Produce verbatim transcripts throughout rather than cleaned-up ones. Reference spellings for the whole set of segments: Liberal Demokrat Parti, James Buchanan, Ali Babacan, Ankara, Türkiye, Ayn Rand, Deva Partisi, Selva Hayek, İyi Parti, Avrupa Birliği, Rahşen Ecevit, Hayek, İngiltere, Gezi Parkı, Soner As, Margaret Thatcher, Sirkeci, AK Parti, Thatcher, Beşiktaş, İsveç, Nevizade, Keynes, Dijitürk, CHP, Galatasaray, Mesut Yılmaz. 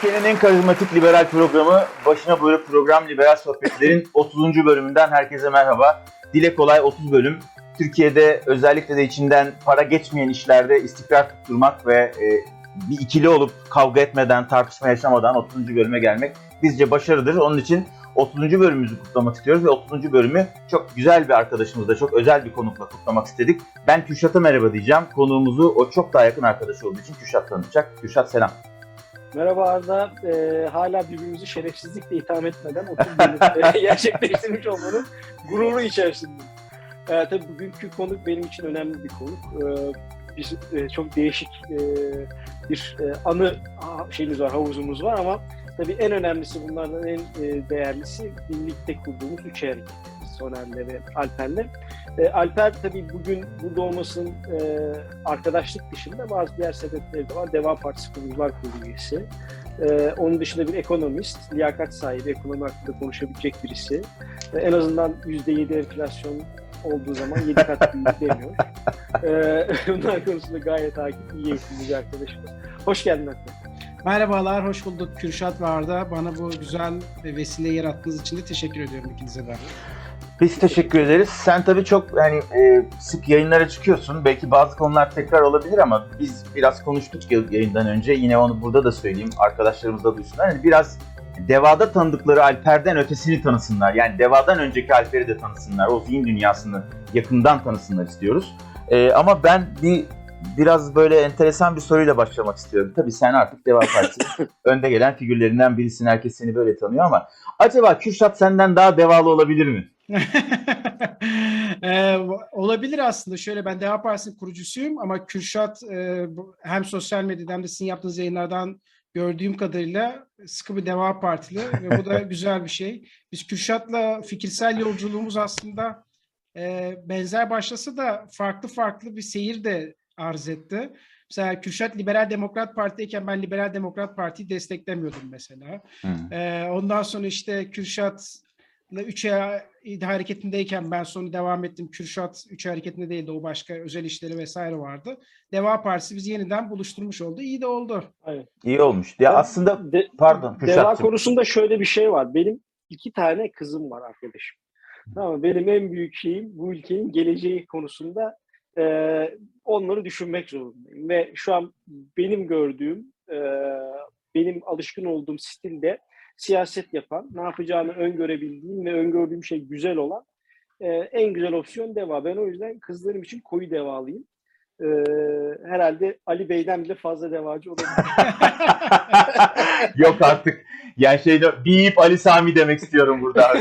Türkiye'nin en karizmatik liberal programı Başına Buyruk Program Liberal Sohbetlerin otuzuncu bölümünden herkese merhaba. Dile kolay otuz bölüm. Türkiye'de özellikle de içinden para geçmeyen işlerde istikrar tutturmak ve e, bir ikili olup kavga etmeden, tartışma yaşamadan otuzuncu bölüme gelmek bizce başarıdır. Onun için otuzuncu bölümümüzü kutlamak istiyoruz ve otuzuncu bölümü çok güzel bir arkadaşımızla, çok özel bir konukla kutlamak istedik. Ben Kürşat'a merhaba diyeceğim. Konuğumuzu o çok daha yakın arkadaşı olduğu için Kürşat tanıtacak. Kürşat selam. Merhaba Arda. Ee, hala birbirimizi şerefsizlikle itham etmeden otuz bölümde gerçekleştirmiş olmanın gururu içerisinde. Ee, tabii bugünkü konuk benim için önemli bir konuk. Ee, biz e, çok değişik e, bir e, anı şeyimiz var, havuzumuz var ama tabii en önemlisi, bunlardan en e, değerlisi birlikte kurduğumuz Üç E Hareketi. Soner'le ve Alper'le. E, Alper tabii bugün burada olmasının e, arkadaşlık dışında bazı diğer sebepleri de var. Deva Partisi Kurumlar Kurulu üyesi. E, onun dışında bir ekonomist, liyakat sahibi, ekonomi hakkında konuşabilecek birisi. E, en azından yüzde yedi enflasyon olduğu zaman yedi kat büyük demiyor. E, bunlar konusunda gayet hakim, iyi eğitimli bir arkadaşımız. Hoş geldin Alper. Merhabalar, hoş bulduk Kürşat ve Arda. Bana bu güzel vesileyi yarattığınız için de teşekkür ediyorum ikinize de. Biz teşekkür ederiz. Sen tabii çok yani e, sık yayınlara çıkıyorsun. Belki bazı konular tekrar olabilir ama biz biraz konuştuk yayından önce. Yine onu burada da söyleyeyim. Arkadaşlarımız da duysunlar. Yani biraz Deva'da tanıdıkları Alper'den ötesini tanısınlar. Yani Deva'dan önceki Alper'i de tanısınlar. O zihin dünyasını yakından tanısınlar istiyoruz. E, ama ben bir biraz böyle enteresan bir soruyla başlamak istiyorum. Tabii sen artık Deva Partisi'nin önde gelen figürlerinden birisin. Herkes seni böyle tanıyor ama acaba Kürşat senden daha devalı olabilir mi? ee, olabilir aslında. Şöyle, ben Deva Partisi'nin kurucusuyum ama Kürşat e, hem sosyal medyadan hem de sizin yaptığınız yayınlardan gördüğüm kadarıyla sıkı bir Deva Partili ve bu da güzel bir şey. Biz Kürşat'la fikirsel yolculuğumuz aslında e, benzer başlasa da farklı farklı bir seyir de arz etti. Mesela Kürşat Liberal Demokrat Parti'yken ben Liberal Demokrat Parti'yi desteklemiyordum mesela. Ee, ondan sonra işte Kürşat'la Üç E Hareketi'ndeyken ben sonra devam ettim. Kürşat Üç E Hareketi'nde değildi. O başka özel işleri vesaire vardı. Deva Partisi bizi yeniden buluşturmuş oldu. İyi de oldu. Evet. İyi olmuş. Ya aslında de, pardon Kürşat'cığım. Deva konusunda şöyle bir şey var. Benim iki tane kızım var arkadaşım. Tamam, benim en büyük şeyim bu ülkenin geleceği konusunda Ee, onları düşünmek zorundayım ve şu an benim gördüğüm, e, benim alışkın olduğum stilde siyaset yapan, ne yapacağını öngörebildiğim ve öngördüğüm şey güzel olan e, en güzel opsiyon Deva. Ben o yüzden kızlarım için koyu devalıyım. E, herhalde Ali Bey'den bile fazla devacı olabilir. Yok artık. Yani şeyde bip Ali Sami demek istiyorum burada.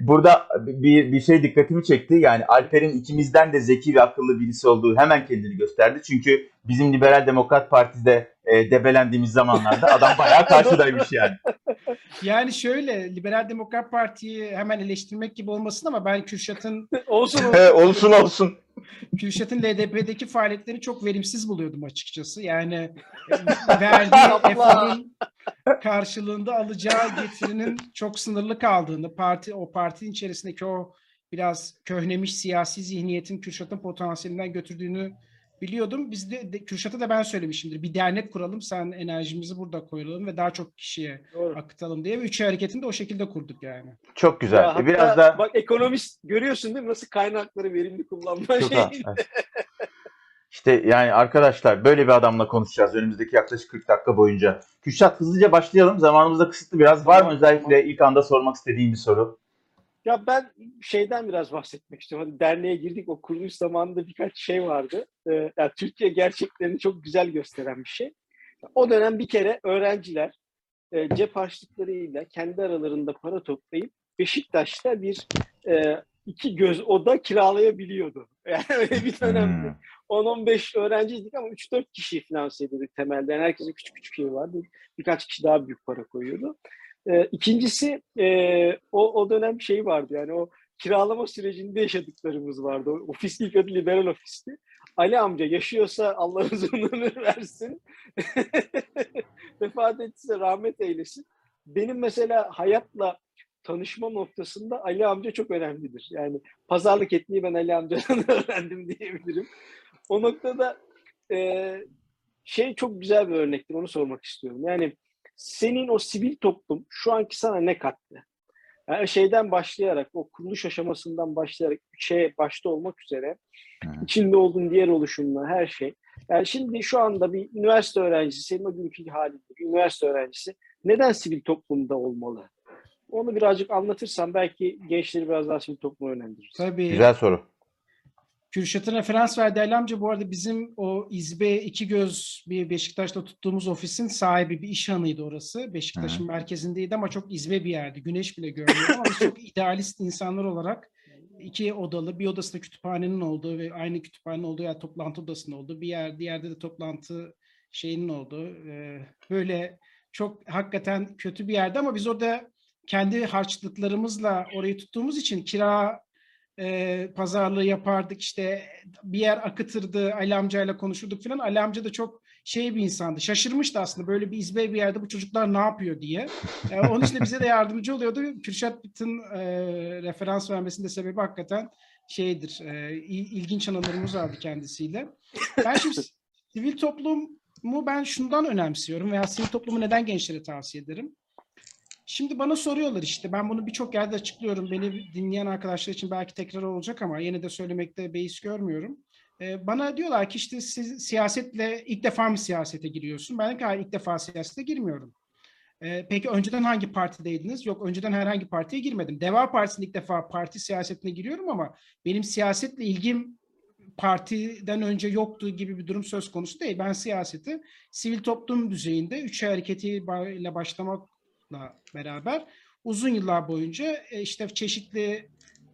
Burada bir bir şey dikkatimi çekti. Yani Alper'in ikimizden de zeki ve akıllı birisi olduğu hemen kendini gösterdi. Çünkü bizim Liberal Demokrat Parti'de e, debelendiğimiz zamanlarda adam bayağı karşıdaymış yani. Yani şöyle, Liberal Demokrat Parti'yi hemen eleştirmek gibi olmasın ama ben Kürşat'ın... olsun olsun. olsun olsun. Kürşat'ın L D P'deki faaliyetlerini çok verimsiz buluyordum açıkçası. Yani verdiği eforun karşılığında alacağı getirinin çok sınırlı kaldığını, parti o partinin içerisindeki o biraz köhnemiş siyasi zihniyetin Kürşat'ın potansiyelinden götürdüğünü biliyordum. Biz de, de Kürşat'a da ben söylemişimdir. Bir dernek kuralım, sen enerjimizi burada koyalım ve daha çok kişiye Doğru. akıtalım diye. Üç E Hareketi'ni de o şekilde kurduk yani. Çok güzel. Ya, e, biraz daha bak, ekonomist görüyorsun değil mi? Nasıl kaynakları verimli kullanma şeyi. İşte yani arkadaşlar, böyle bir adamla konuşacağız önümüzdeki yaklaşık kırk dakika boyunca. Kürşat, hızlıca başlayalım. Zamanımız da kısıtlı biraz. Var mı özellikle ilk anda sormak istediğim bir soru? Ya ben şeyden biraz bahsetmek istiyorum. Hani derneğe girdik, o kuruluş zamanında birkaç şey vardı. Ee, yani Türkiye gerçeklerini çok güzel gösteren bir şey. O dönem bir kere öğrenciler e, cep harçlıklarıyla kendi aralarında para toplayıp Beşiktaş'ta bir e, iki göz oda kiralayabiliyordu. Yani öyle bir dönemde on on beş öğrenciydik ama üç dört kişiyi finanse ediyorduk temelde. Yani herkesin küçük küçük evi vardı. Birkaç kişi daha büyük para koyuyordu. Ee, ikincisi e, o, o dönem şey vardı, yani o kiralama sürecinde yaşadıklarımız vardı. O, ofis ilk adı liberal ofisti. Ali amca yaşıyorsa Allah uzun ömür versin. Vefat etse rahmet eylesin. Benim mesela hayatla tanışma noktasında Ali amca çok önemlidir. Yani pazarlık etmeyi ben Ali amcadan öğrendim diyebilirim. O noktada e, şey çok güzel bir örnektir, onu sormak istiyorum. Yani senin o sivil toplum şu anki sana ne kattı? Yani şeyden başlayarak, o kuruluş aşamasından başlayarak, üçe başta olmak üzere, hmm. içinde olduğun diğer oluşumlar, her şey. Yani şimdi şu anda bir üniversite öğrencisi, senin o günkü halinde bir üniversite öğrencisi neden sivil toplumda olmalı? Onu birazcık anlatırsam belki gençleri biraz daha sivil topluma yönlendiririz. Tabii. Güzel soru. Kürşat'ın referans verdi Ali amca. Bu arada bizim o İzbe iki göz bir Beşiktaş'ta tuttuğumuz ofisin sahibi bir iş hanıydı orası. Beşiktaş'ın Hı. merkezindeydi ama çok izbe bir yerdi. Güneş bile görmüyordu ama çok idealist insanlar olarak iki odalı, bir odasında kütüphanenin olduğu ve aynı kütüphanenin olduğu yer toplantı odasının olduğu bir yer, diğerde de toplantı şeyinin olduğu. Böyle çok hakikaten kötü bir yerdi ama biz orada kendi harçlıklarımızla orayı tuttuğumuz için kira E, pazarlığı yapardık, işte bir yer akıtırdı, Ali amcayla konuşurduk filan. Ali amca da çok şey bir insandı, şaşırmıştı aslında böyle bir izbe bir yerde bu çocuklar ne yapıyor diye. E, onun için de bize de yardımcı oluyordu. Kürşat'ın e, referans vermesinin de sebebi hakikaten şeydir, e, ilginç anılarımız vardı kendisiyle. Ben şimdi sivil toplumu ben şundan önemsiyorum veya sivil toplumu neden gençlere tavsiye ederim? Şimdi bana soruyorlar işte, ben bunu birçok yerde açıklıyorum. Beni dinleyen arkadaşlar için belki tekrar olacak ama yine de söylemekte beis görmüyorum. Ee, bana diyorlar ki işte siz siyasetle ilk defa mı siyasete giriyorsun? Ben de hayır, ilk defa siyasete girmiyorum. Ee, peki önceden hangi partideydiniz? Yok, önceden herhangi partiye girmedim. Deva Partisi'nde ilk defa parti siyasetine giriyorum ama benim siyasetle ilgim partiden önce yoktu gibi bir durum söz konusu değil. Ben siyaseti sivil toplum düzeyinde Üç E Hareketi ile başlamak beraber uzun yıllar boyunca işte çeşitli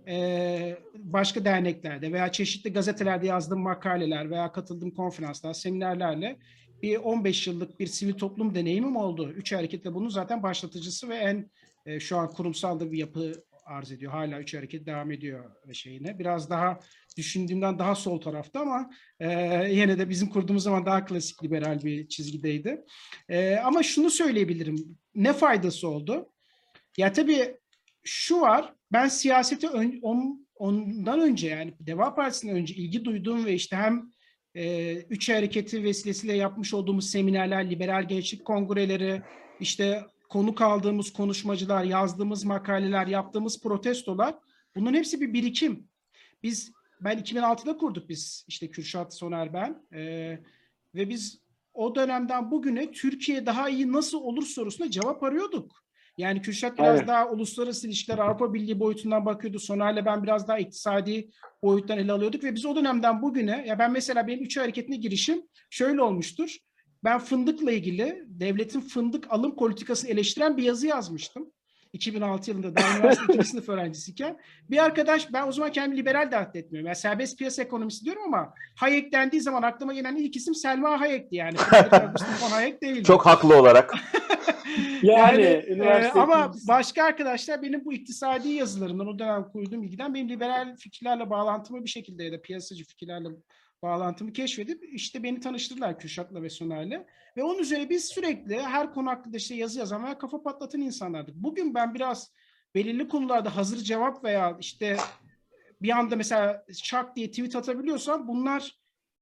e, başka derneklerde veya çeşitli gazetelerde yazdığım makaleler veya katıldığım konferanslar, seminerlerle bir on beş yıllık bir sivil toplum deneyimim oldu. Üç E Hareketi'yle bunun zaten başlatıcısı ve en e, şu an kurumsal da bir yapı arz ediyor. Hala Üç E Hareketi devam ediyor şeyine. Biraz daha düşündüğümden daha sol tarafta ama e, yine de bizim kurduğumuz zaman daha klasik liberal bir çizgideydi. E, ama şunu söyleyebilirim. Ne faydası oldu? Ya tabii şu var, ben siyasete ön, on, ondan önce yani Deva Partisi'nden önce ilgi duyduğum ve işte hem e, Üç E Hareketi vesilesiyle yapmış olduğumuz seminerler, liberal gençlik kongreleri, işte konuk aldığımız konuşmacılar, yazdığımız makaleler, yaptığımız protestolar, bunların hepsi bir birikim. Biz, ben iki bin altıda kurduk biz, işte Kürşat, Soner, ben e, ve biz o dönemden bugüne Türkiye daha iyi nasıl olur sorusuna cevap arıyorduk. Yani Kürşat biraz Hayır. daha uluslararası ilişkiler, Avrupa Birliği boyutundan bakıyordu. Soner'le ben biraz daha iktisadi boyuttan ele alıyorduk ve biz o dönemden bugüne, ya ben mesela benim Üç E Hareketi'ne girişim şöyle olmuştur. Ben fındıkla ilgili devletin fındık alım politikasını eleştiren bir yazı yazmıştım. iki bin altı yılında daha üniversite ikinci sınıf öğrencisiyken. Bir arkadaş, ben o zaman kendimi liberal de addetmiyorum. Yani serbest piyasa ekonomisi diyorum ama Hayek dendiği zaman aklıma gelen ilk isim Selva Hayek'ti yani. Hayek değildi. Çok haklı olarak. yani, yani e, ama başka arkadaşlar benim bu iktisadi yazılarımdan, o dönem koyduğum bilgiden benim liberal fikirlerle bağlantımı bir şekilde ya da piyasacı fikirlerle bağlantımı keşfedip işte beni tanıştırdılar Kürşat'la ve Soner'le. Ve onun üzerine biz sürekli her konu hakkında işte yazı yazan veya kafa patlatan insanlardık. Bugün ben biraz belirli konularda hazır cevap veya işte bir anda mesela şak diye tweet atabiliyorsam bunlar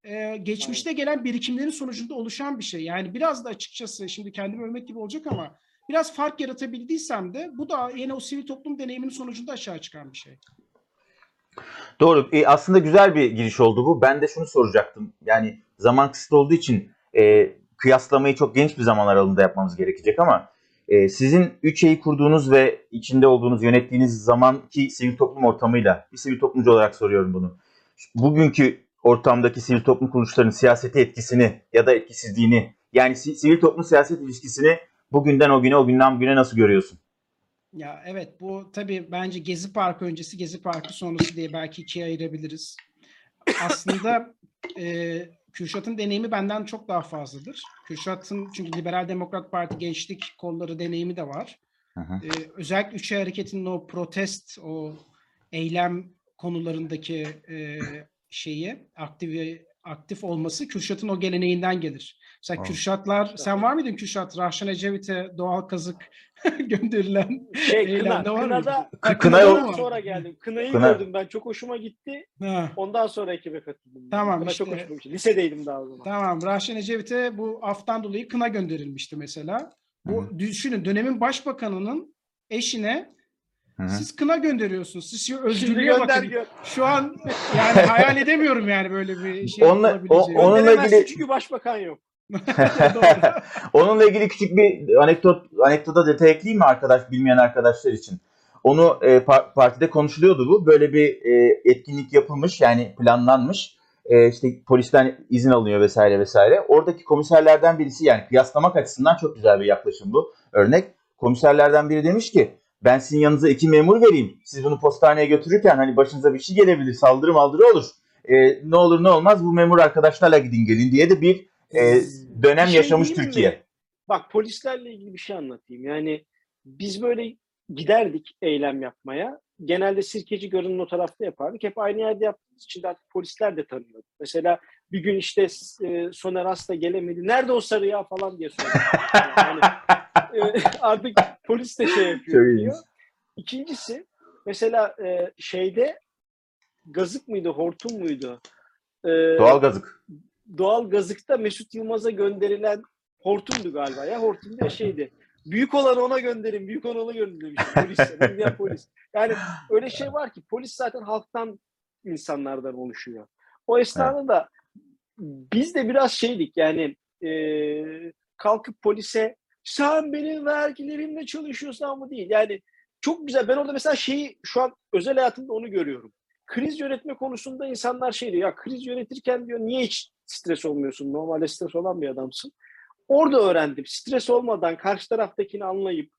e, geçmişte gelen birikimlerin sonucunda oluşan bir şey. Yani biraz da açıkçası şimdi kendimi övmek gibi olacak ama biraz fark yaratabildiysem de bu da yine o sivil toplum deneyiminin sonucunda aşağı çıkan bir şey. Doğru. E, aslında güzel bir giriş oldu bu. Ben de şunu soracaktım. Yani zaman kısıtlı olduğu için e, kıyaslamayı çok genç bir zaman aralığında yapmamız gerekecek ama e, sizin Üç E'yi kurduğunuz ve içinde olduğunuz, yönettiğiniz zamanki sivil toplum ortamıyla, bir sivil toplumcu olarak soruyorum bunu. Bugünkü ortamdaki sivil toplum kuruluşlarının siyasete etkisini ya da etkisizliğini, yani sivil toplum siyaset ilişkisini bugünden o güne, o günden bugüne nasıl görüyorsun? Ya evet, bu tabii bence Gezi Parkı öncesi, Gezi Parkı sonrası diye belki ikiye ayırabiliriz. Aslında e, Kürşat'ın deneyimi benden çok daha fazladır. Kürşat'ın çünkü Liberal Demokrat Parti gençlik kolları deneyimi de var. Hı hı. E, özellikle Üç E Hareketi'nin o protest, o eylem konularındaki e, şeyi, aktiv, aktif olması Kürşat'ın o geleneğinden gelir. Mesela ha. Kürşatlar, sen var mıydın Kürşat? Rahşen Ecevit'e doğal kazık gönderilen şey, eylemde kına, var mıydı? Kına, Kına'dan sonra geldim. Kına'yı kına. gördüm ben. Çok hoşuma gitti. Ha. Ondan sonra ekibe katıldım. Tamam Kına işte. Çok hoşuma gitti. Lisedeydim daha o zaman. Tamam. Rahşen Ecevit'e bu aftan dolayı kına gönderilmişti mesela. Bu, Hı. düşünün dönemin başbakanının eşine Hı-hı. siz kına gönderiyorsunuz. Siz özgürlüğe bakın. Gö- Şu an yani hayal edemiyorum yani böyle bir şey Onla, olabileceği. O, onunla ilgili çünkü başbakan yok. Onunla ilgili küçük bir anekdot anekdota detay ekleyeyim mi arkadaş bilmeyen arkadaşlar için? Onu e, par- partide konuşuluyordu bu. Böyle bir e, etkinlik yapılmış yani planlanmış. E, işte polisten izin alınıyor vesaire vesaire. Oradaki komiserlerden birisi yani kıyaslamak açısından çok güzel bir yaklaşım bu. Örnek komiserlerden biri demiş ki ben sizin yanınıza iki memur vereyim. Siz bunu postaneye götürürken hani başınıza bir şey gelebilir, saldırı maldırı olur. E, ne olur ne olmaz bu memur arkadaşlarla gidin gelin diye de bir e, dönem şey yaşamış Türkiye. Mi? Bak polislerle ilgili bir şey anlatayım. Yani biz böyle giderdik eylem yapmaya. Genelde Sirkeci Gölü'nün o tarafta yapardık. Hep aynı yerde yaptığımız için artık polisler de tanıyordu. Mesela bir gün işte e, Soner As'la gelemedi. Nerede o sarı ya falan diye sordu. Yani, e, artık polis de şey yapıyor diyor. İkincisi mesela e, şeyde gazık mıydı, hortum muydu? E, doğal gazık. Doğal gazıkta Mesut Yılmaz'a gönderilen hortumdu galiba. Ya hortum da şeydi. Büyük olanı ona gönderin, büyük olanı gönderin. Polis, ya polis. Yani öyle şey var ki polis zaten halktan, insanlardan oluşuyor. O esnada da biz de biraz şeydik yani e, kalkıp polise sen benim vergilerimle çalışıyorsun ama değil. Yani çok güzel. Ben orada mesela şeyi şu an özel hayatımda onu görüyorum. Kriz yönetme konusunda insanlar şey diyor ya kriz yönetirken diyor niye hiç stres olmuyorsun? Normalde stres olan bir adamsın. Orada öğrendim. Stres olmadan karşı taraftakini anlayıp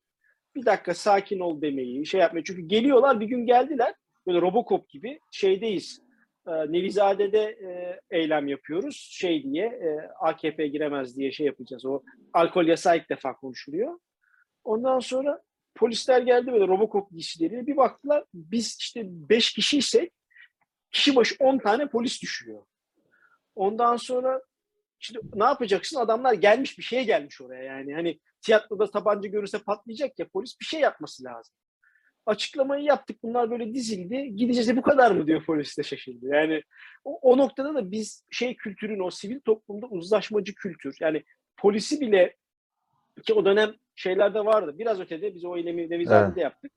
bir dakika sakin ol demeyi, şey yapmayı. Çünkü geliyorlar bir gün geldiler böyle Robocop gibi şeydeyiz. E, Nevizade'de e, eylem yapıyoruz. Şey diye e, A K P giremez diye şey yapacağız. O alkol yasağı ilk defa konuşuluyor. Ondan sonra polisler geldi böyle Robocop giysileriyle. Bir baktılar biz işte beş kişiysek kişi başı on tane polis düşüyor. Ondan sonra şimdi ne yapacaksın? Adamlar gelmiş bir şeye gelmiş oraya yani. Hani tiyatroda tabanca görürse patlayacak ya polis bir şey yapması lazım. Açıklamayı yaptık. Bunlar böyle dizildi. Gideceğiz de bu kadar mı diyor polis de şaşırdı. Yani o, o noktada da biz şey kültürün o sivil toplumda uzlaşmacı kültür. Yani polisi bile ki o dönem şeylerde vardı. Biraz ötede biz o eylemi Nevizade'de evet. yaptık.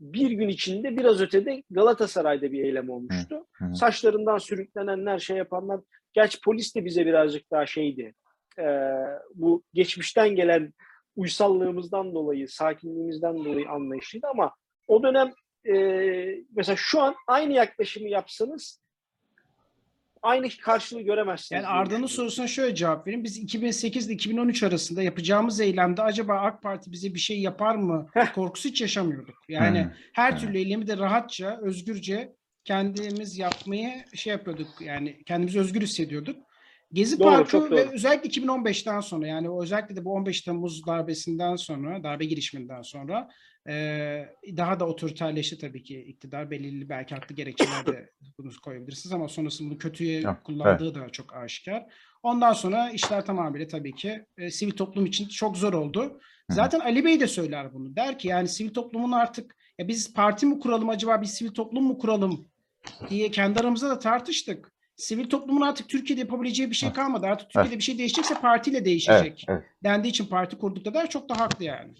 Bir gün içinde biraz ötede Galatasaray'da bir eylem olmuştu. Hı, hı. Saçlarından sürüklenenler şey yapanlar. Gerçi polis de bize birazcık daha şeydi. E, bu geçmişten gelen uysallığımızdan dolayı, sakinliğimizden dolayı anlayışlıydı ama o dönem e, mesela şu an aynı yaklaşımı yapsanız aynı karşılığı göremezsiniz. Yani Arda'nın sorusuna şöyle cevap vereyim. Biz iki bin sekiz ile iki bin on üç arasında yapacağımız eylemde acaba AK Parti bize bir şey yapar mı korkusu hiç yaşamıyorduk. Yani hmm. her türlü eylemi de rahatça, özgürce kendimiz yapmayı şey yapıyorduk. Yani kendimizi özgür hissediyorduk. Gezi doğru, Parkı ve özellikle iki bin on beşten sonra yani özellikle de bu on beş Temmuz darbesinden sonra, darbe girişiminden sonra Ee, daha da otoriterleşti tabii ki iktidar belirli belki haklı gerekçelerde bunu koyabilirsiniz ama sonrasında bunu kötüye ya, kullandığı evet. da çok aşikar. Ondan sonra işler tamamıyla tabii ki e, sivil toplum için çok zor oldu. Hı-hı. Zaten Ali Bey de söyler bunu. Der ki yani sivil toplumun artık ya biz parti mi kuralım acaba biz sivil toplum mu kuralım diye kendi aramızda da tartıştık. Sivil toplumun artık Türkiye'de yapabileceği bir şey kalmadı. Artık Türkiye'de evet. bir şey değişecekse partiyle değişecek. Evet, evet. Dendiği için parti kurduk da der çok da haklı yani.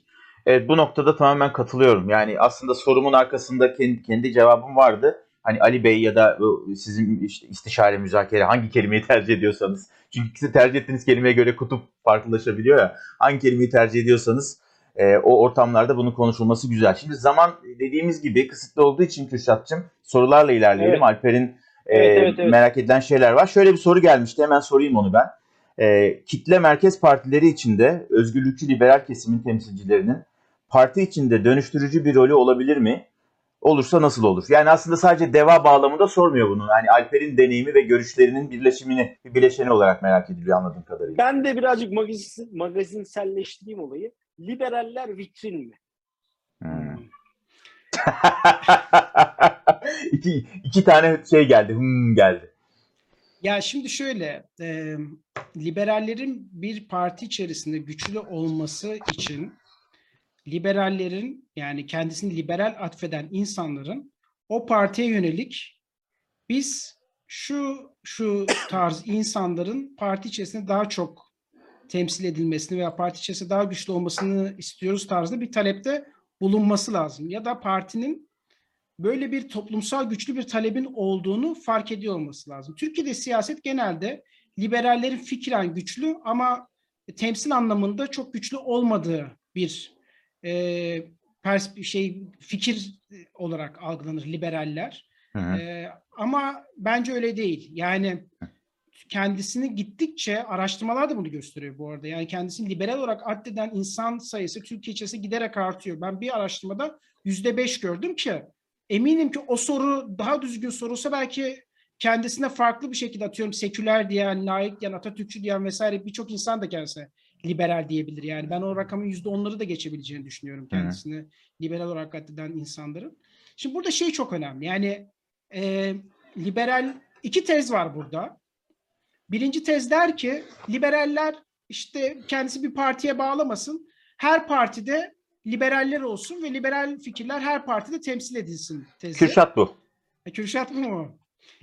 Evet, bu noktada tamamen katılıyorum. Yani aslında sorumun arkasında kendi, kendi cevabım vardı. Hani Ali Bey ya da sizin işte istişare, müzakere hangi kelimeyi tercih ediyorsanız. Çünkü tercih ettiğiniz kelimeye göre kutup farklılaşabiliyor ya. Hangi kelimeyi tercih ediyorsanız e, o ortamlarda bunun konuşulması güzel. Şimdi zaman dediğimiz gibi kısıtlı olduğu için Kürşat'cığım sorularla ilerleyelim. Evet. Alper'in e, evet, evet, evet. merak edilen şeyler var. Şöyle bir soru gelmişti hemen sorayım onu ben. E, kitle merkez partileri içinde özgürlükçü liberal kesimin temsilcilerinin parti içinde dönüştürücü bir rolü olabilir mi? Olursa nasıl olur? Yani aslında sadece DEVA bağlamında sormuyor bunu. Yani Alper'in deneyimi ve görüşlerinin birleşimini, bir bileşeni olarak merak ediliyor anladığım kadarıyla. Ben de birazcık magazin, magazinselleştireyim olayı. Liberaller vitrin mi? Hmm. iki, iki tane şey geldi. Hmm geldi. Ya şimdi şöyle, e, liberallerin bir parti içerisinde güçlü olması için liberallerin, yani kendisini liberal atfeden insanların o partiye yönelik biz şu şu tarz insanların parti içerisinde daha çok temsil edilmesini veya parti içerisinde daha güçlü olmasını istiyoruz tarzda bir talepte bulunması lazım. Ya da partinin böyle bir toplumsal güçlü bir talebin olduğunu fark ediyor olması lazım. Türkiye'de siyaset genelde liberallerin fikren güçlü ama temsil anlamında çok güçlü olmadığı bir e, pers- şey fikir olarak algılanır liberaller. E, ama bence öyle değil. Yani kendisini gittikçe, araştırmalar da bunu gösteriyor bu arada. Yani kendisini liberal olarak addeden insan sayısı Türkiye içerisinde giderek artıyor. Ben bir araştırmada yüzde beş gördüm ki eminim ki o soru daha düzgün sorulsa belki kendisine farklı bir şekilde, atıyorum, seküler diyen, laik diyen, Atatürkçü diyen vesaire birçok insan da kendisine liberal diyebilir. Yani ben o rakamın yüzde onları da geçebileceğini düşünüyorum kendisini Hı. liberal olarak addeden insanların. Şimdi burada şey çok önemli. Yani e, liberal iki tez var burada. Birinci tez der ki liberaller işte kendisi bir partiye bağlamasın. Her partide liberaller olsun ve liberal fikirler her partide temsil edilsin tezi. Kürşat bu. Kürşat bu mu?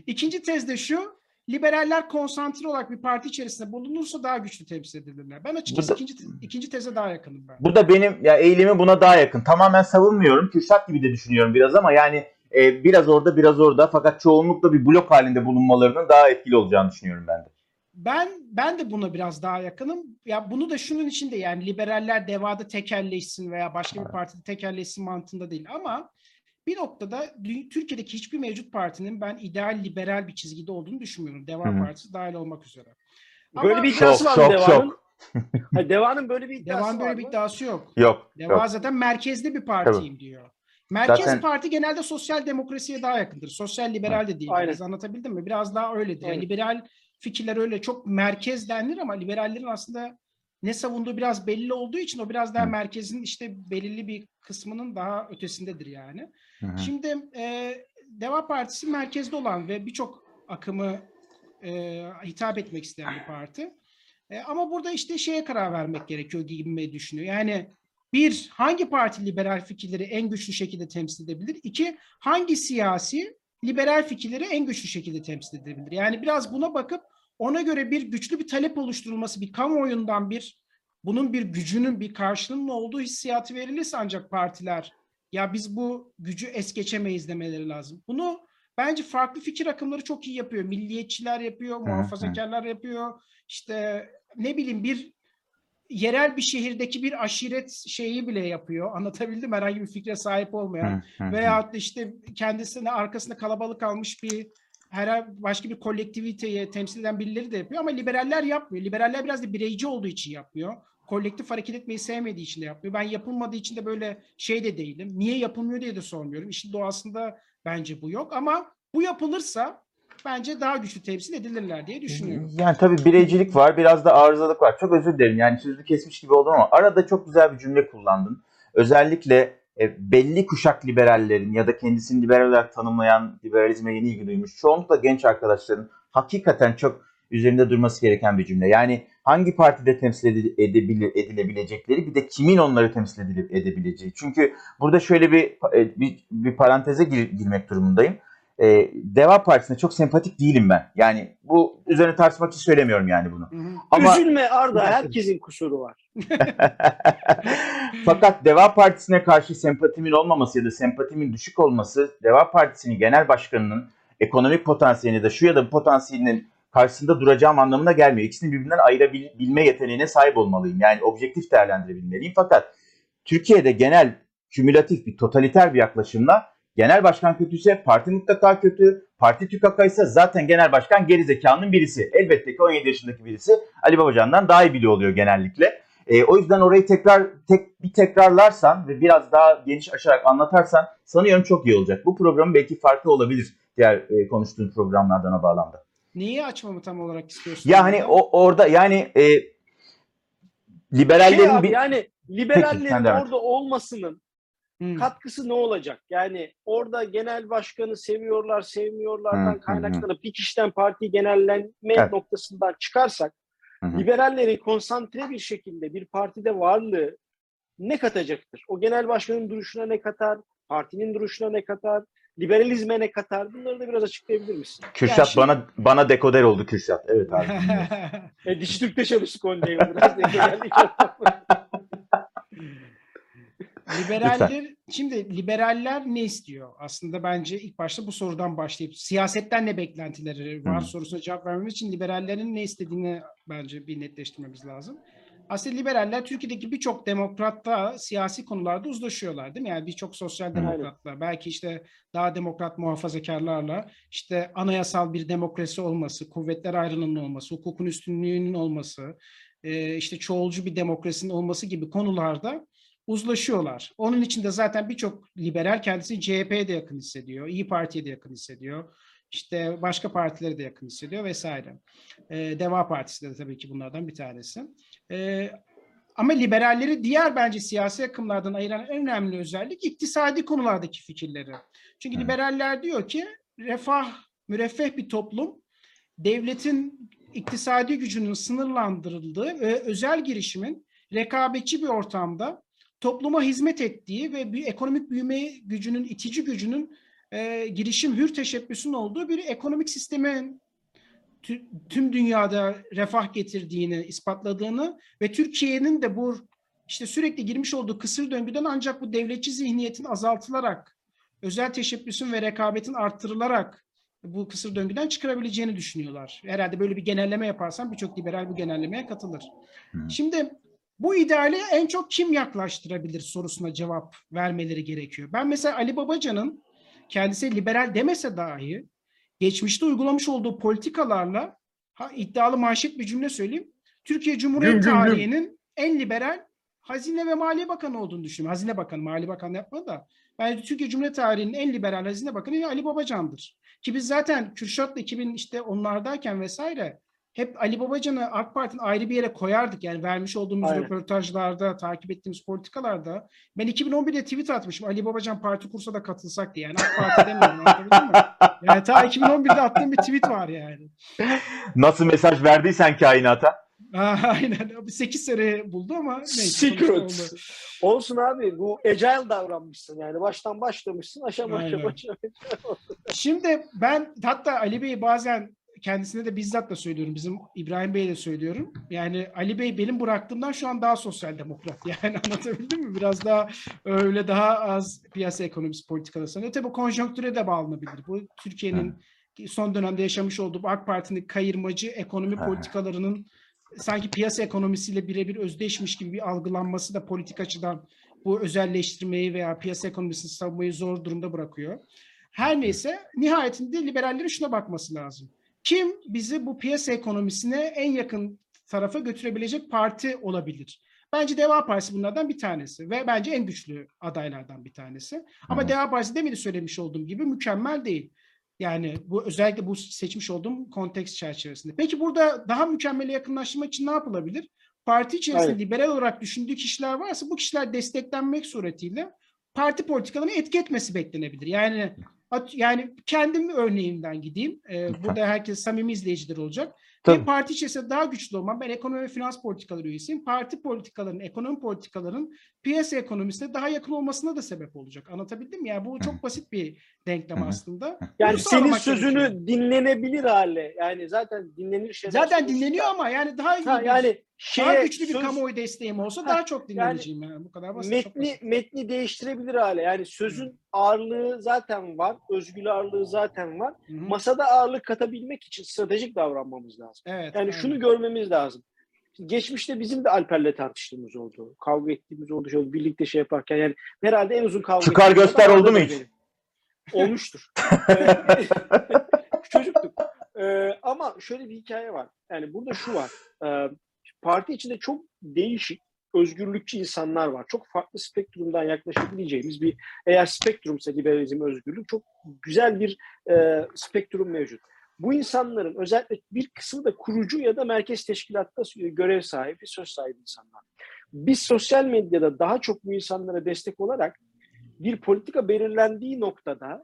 İkinci tez de şu: liberaller konsantre olarak bir parti içerisinde bulunursa daha güçlü temsil edilirler. Ben açıkçası burada, ikinci, ikinci teze daha yakınım ben. Bu da benim ya eğilimi buna daha yakın. Tamamen savunmuyorum. Kürşat gibi de düşünüyorum biraz ama yani e, biraz orada biraz orada fakat çoğunlukla bir blok halinde bulunmalarının daha etkili olacağını düşünüyorum ben de. Ben ben de buna biraz daha yakınım. Ya bunu da şunun için de, yani liberaller DEVA'da tekelleşsin veya başka bir partide tekelleşsin mantığında değil. Ama bir noktada Türkiye'deki hiçbir mevcut partinin ben ideal liberal bir çizgide olduğunu düşünmüyorum. DEVA Hı-hı. Partisi dahil olmak üzere. Böyle ama bir iddiası var mı DEVA'nın? DEVA'nın böyle bir iddiası DEVA'nın böyle bir iddiası yok. Yok. DEVA yok. Zaten merkezli bir partiyim Tabii. diyor. Merkez zaten... parti genelde sosyal demokrasiye daha yakındır. Sosyal liberal Hı. de değil. Aynen. Biz anlatabildim mi? Biraz daha öyledir. Aynen. Liberal fikirler öyle çok merkez denilir ama liberallerin aslında ne savunduğu biraz belli olduğu için o biraz daha Hı. merkezin işte belirli bir kısmının daha ötesindedir yani. Hı. Şimdi e, DEVA Partisi merkezde olan ve birçok akımı e, hitap etmek isteyen bir parti. E, ama burada işte şeye karar vermek gerekiyor gibi düşünüyor. Yani bir, hangi parti liberal fikirleri en güçlü şekilde temsil edebilir? İki, hangi siyasi liberal fikirleri en güçlü şekilde temsil edebilir. Yani biraz buna bakıp ona göre bir güçlü bir talep oluşturulması, bir kamuoyundan bir, bunun bir gücünün, bir karşılığının olduğu hissiyatı verilirse ancak partiler ya biz bu gücü es geçemeyiz demeleri lazım. Bunu bence farklı fikir akımları çok iyi yapıyor. Milliyetçiler yapıyor, muhafazakarlar yapıyor. İşte ne bileyim bir yerel bir şehirdeki bir aşiret şeyi bile yapıyor. Anlatabildim, herhangi bir fikre sahip olmayan. Veyahut da işte kendisine arkasında kalabalık almış bir her başka bir kolektiviteyi temsil eden birileri de yapıyor. Ama liberaller yapmıyor. Liberaller biraz da bireyci olduğu için yapmıyor. Kolektif hareket etmeyi sevmediği için de yapmıyor. Ben yapılmadığı için de böyle şey de değilim. Niye yapılmıyor diye de sormuyorum. İşin doğasında bence bu yok. Ama bu yapılırsa bence daha güçlü temsil edilirler diye düşünüyorum. Yani tabii bireycilik var, biraz da arızalık var. Çok özür dilerim, yani sözü kesmiş gibi oldum ama arada çok güzel bir cümle kullandın. Özellikle e, belli kuşak liberallerin ya da kendisini liberal olarak tanımlayan, liberalizme yeni ilgi duymuş çoğunlukla genç arkadaşların hakikaten çok üzerinde durması gereken bir cümle. Yani hangi partide temsil edebile, edilebilecekleri, bir de kimin onları temsil edilip edebileceği. Çünkü burada şöyle bir bir, bir paranteze gir, girmek durumundayım. Ee, DEVA Partisi'ne çok sempatik değilim ben. Yani bu üzerine tartışmak için söylemiyorum yani bunu. Hı hı. Ama... Üzülme Arda, herkesin kusuru var. Fakat DEVA Partisi'ne karşı sempatimin olmaması ya da sempatimin düşük olması, DEVA Partisi'nin genel başkanının ekonomik potansiyelini de şu ya da bu potansiyelinin karşısında duracağım anlamına gelmiyor. İkisini birbirinden ayırabilme yeteneğine sahip olmalıyım. Yani objektif değerlendirebilmeliyim. Fakat Türkiye'de genel kümülatif bir totaliter bir yaklaşımla genel başkan kötüyse parti mutlaka kötü, parti tükakaysa zaten genel başkan gerizekalının birisi. Elbette ki on yedi yaşındaki birisi Ali Babacan'dan daha iyi biliyor oluyor genellikle. E, o yüzden orayı tekrar tek, bir tekrarlarsan ve biraz daha geniş açarak anlatarsan sanıyorum çok iyi olacak. Bu programın belki farklı olabilir diğer e, konuştuğun programlardan o bağlamda. Neyi açmamı tam olarak istiyorsun? Ya hani o, orada yani e, liberallerin... Şey abi, bir... Yani liberallerin orada olmasının Hmm. Katkısı ne olacak? Yani orada genel başkanı seviyorlar, sevmiyorlardan hmm. kaynaklanıp bir kişiden partiyi genellenme evet. noktasından çıkarsak hmm. liberalleri konsantre bir şekilde bir partide varlığı ne katacaktır? O genel başkanın duruşuna ne katar? Partinin duruşuna ne katar? Liberalizme ne katar? Bunları da biraz açıklayabilir misin? Kürşat yani şimdi... bana bana dekoder oldu Kürşat. Evet abi. e, Dijitürk'te çalıştık ondayım. Biraz dekoderlik liberaller, şimdi liberaller ne istiyor? Aslında bence ilk başta bu sorudan başlayıp siyasetten ne beklentileri var hmm. sorusuna cevap vermemiz için liberallerin ne istediğini bence bir netleştirmemiz lazım. Aslında liberaller Türkiye'deki birçok demokratla siyasi konularda uzlaşıyorlar değil mi? Yani birçok sosyal demokratla, evet. belki işte daha demokrat muhafazakarlarla, işte anayasal bir demokrasi olması, kuvvetler ayrılığının olması, hukukun üstünlüğünün olması, işte çoğulcu bir demokrasinin olması gibi konularda uzlaşıyorlar. Onun için de zaten birçok liberal kendisini C H P'ye de yakın hissediyor, İyi Parti'ye de yakın hissediyor, işte başka partilere de yakın hissediyor vesaire. Ee, Deva Partisi de tabii ki bunlardan bir tanesi. Ee, ama liberalleri diğer bence siyasi akımlardan ayıran en önemli özellik iktisadi konulardaki fikirleri. Çünkü liberaller diyor ki refah, müreffeh bir toplum, devletin iktisadi gücünün sınırlandırıldığı ve özel girişimin rekabetçi bir ortamda topluma hizmet ettiği ve bir ekonomik büyüme gücünün, itici gücünün e, girişim hür teşebbüsünün olduğu bir ekonomik sistemin tüm dünyada refah getirdiğini ispatladığını ve Türkiye'nin de bu işte sürekli girmiş olduğu kısır döngüden ancak bu devletçi zihniyetin azaltılarak, özel teşebbüsün ve rekabetin arttırılarak bu kısır döngüden çıkarabileceğini düşünüyorlar. Herhalde böyle bir genelleme yaparsan birçok liberal bu genellemeye katılır. Hmm. Şimdi bu ideali en çok kim yaklaştırabilir sorusuna cevap vermeleri gerekiyor. Ben mesela Ali Babacan'ın kendisi liberal demese dahi geçmişte uygulamış olduğu politikalarla ha, iddialı manşet bir cümle söyleyeyim. Türkiye Cumhuriyeti tarihinin en liberal Hazine ve Maliye Bakanı olduğunu düşünüyorum. Hazine Bakanı, Maliye Bakanı yapmadı da. Bence Türkiye Cumhuriyeti tarihinin en liberal Hazine Bakanı Ali Babacan'dır. Ki biz zaten Kürşat'la iki bin işte onlardayken vesaire hep Ali Babacan'ı AK Parti'nin ayrı bir yere koyardık. Yani vermiş olduğumuz Aynen. röportajlarda, takip ettiğimiz politikalarda. Ben iki bin on birde tweet atmışım. Ali Babacan parti kursa da katılsak diye. Yani AK Parti demiyorum. Anlatabildim mi? Yani ta iki bin on birde attığım bir tweet var yani. Nasıl mesaj verdiysen kainata. Aynen. sekiz sene buldu ama neyse. Secret. Olsun abi. Bu agile davranmışsın. Yani baştan başlamışsın. Aşama aşama. Şimdi ben hatta Ali Bey'i bazen kendisine de bizzat da söylüyorum. Bizim İbrahim Bey'e de söylüyorum. Yani Ali Bey benim bıraktığımdan şu an daha sosyal demokrat. Yani anlatabildim mi? Biraz daha öyle daha az piyasa ekonomisi politikalarından. Öte bu konjonktüre de bağlanabilir. Bu Türkiye'nin son dönemde yaşamış olduğu AK Parti'nin kayırmacı ekonomi politikalarının sanki piyasa ekonomisiyle birebir özdeşmiş gibi bir algılanması da politik açıdan bu özelleştirmeyi veya piyasa ekonomisini savunmayı zor durumda bırakıyor. Her neyse nihayetinde liberallerin şuna bakması lazım. Kim bizi bu piyasa ekonomisine en yakın tarafa götürebilecek parti olabilir? Bence Deva Partisi bunlardan bir tanesi ve bence en güçlü adaylardan bir tanesi. Ama hmm. Deva Partisi demin de söylemiş olduğum gibi mükemmel değil. Yani bu özellikle bu seçmiş olduğum konteks çerçevesinde. Peki burada daha mükemmele yakınlaşmak için ne yapılabilir? Parti içerisinde Hayır. liberal olarak düşündüğü kişiler varsa bu kişiler desteklenmek suretiyle parti politikalarını etki etmesi beklenebilir. Yani... Yani kendim örneğimden gideyim. Ee, burada herkes samimi izleyiciler olacak. Tabii. Ve parti içerisinde daha güçlü olmam. Ben ekonomi ve finans politikaları üyesiyim. Parti politikalarının, ekonomi politikalarının piyasa ekonomisine daha yakın olmasına da sebep olacak. Anlatabildim mi? Yani bu çok basit bir denklem aslında. Yani Bursa senin sözünü gerekiyor. Dinlenebilir hale. Yani zaten dinlenir şeyler. Zaten dinleniyor da. Ama yani daha ha, bir, yani şeye, daha güçlü söz... bir kamuoyu desteğim olsa ha, daha çok dinleneceğim. Yani, yani. Bu kadar basit. Metni, basit. Metni değiştirebilir hale. Yani sözün Hı. ağırlığı zaten var. Özgür ağırlığı zaten var. Hı. Masada ağırlık katabilmek için stratejik davranmamız lazım. Evet, yani evet. şunu görmemiz lazım. Geçmişte bizim de Alper'le tartıştığımız oldu. Kavga ettiğimiz oldu. Şöyle birlikte şey yaparken yani herhalde en uzun kavga çıkar göster oldu mu hiç? Benim. Olmuştur. Çocuktuk. Ee, ama şöyle bir hikaye var. Yani burada şu var. Ee, parti içinde çok değişik, özgürlükçü insanlar var. Çok farklı spektrumdan yaklaşabileceğimiz bir, eğer spektrumsa liberalizm, özgürlük çok güzel bir e, spektrum mevcut. Bu insanların özellikle bir kısmı da kurucu ya da merkez teşkilatta görev sahibi, söz sahibi insanlar. Biz sosyal medyada daha çok bu insanlara destek olarak bir politika belirlendiği noktada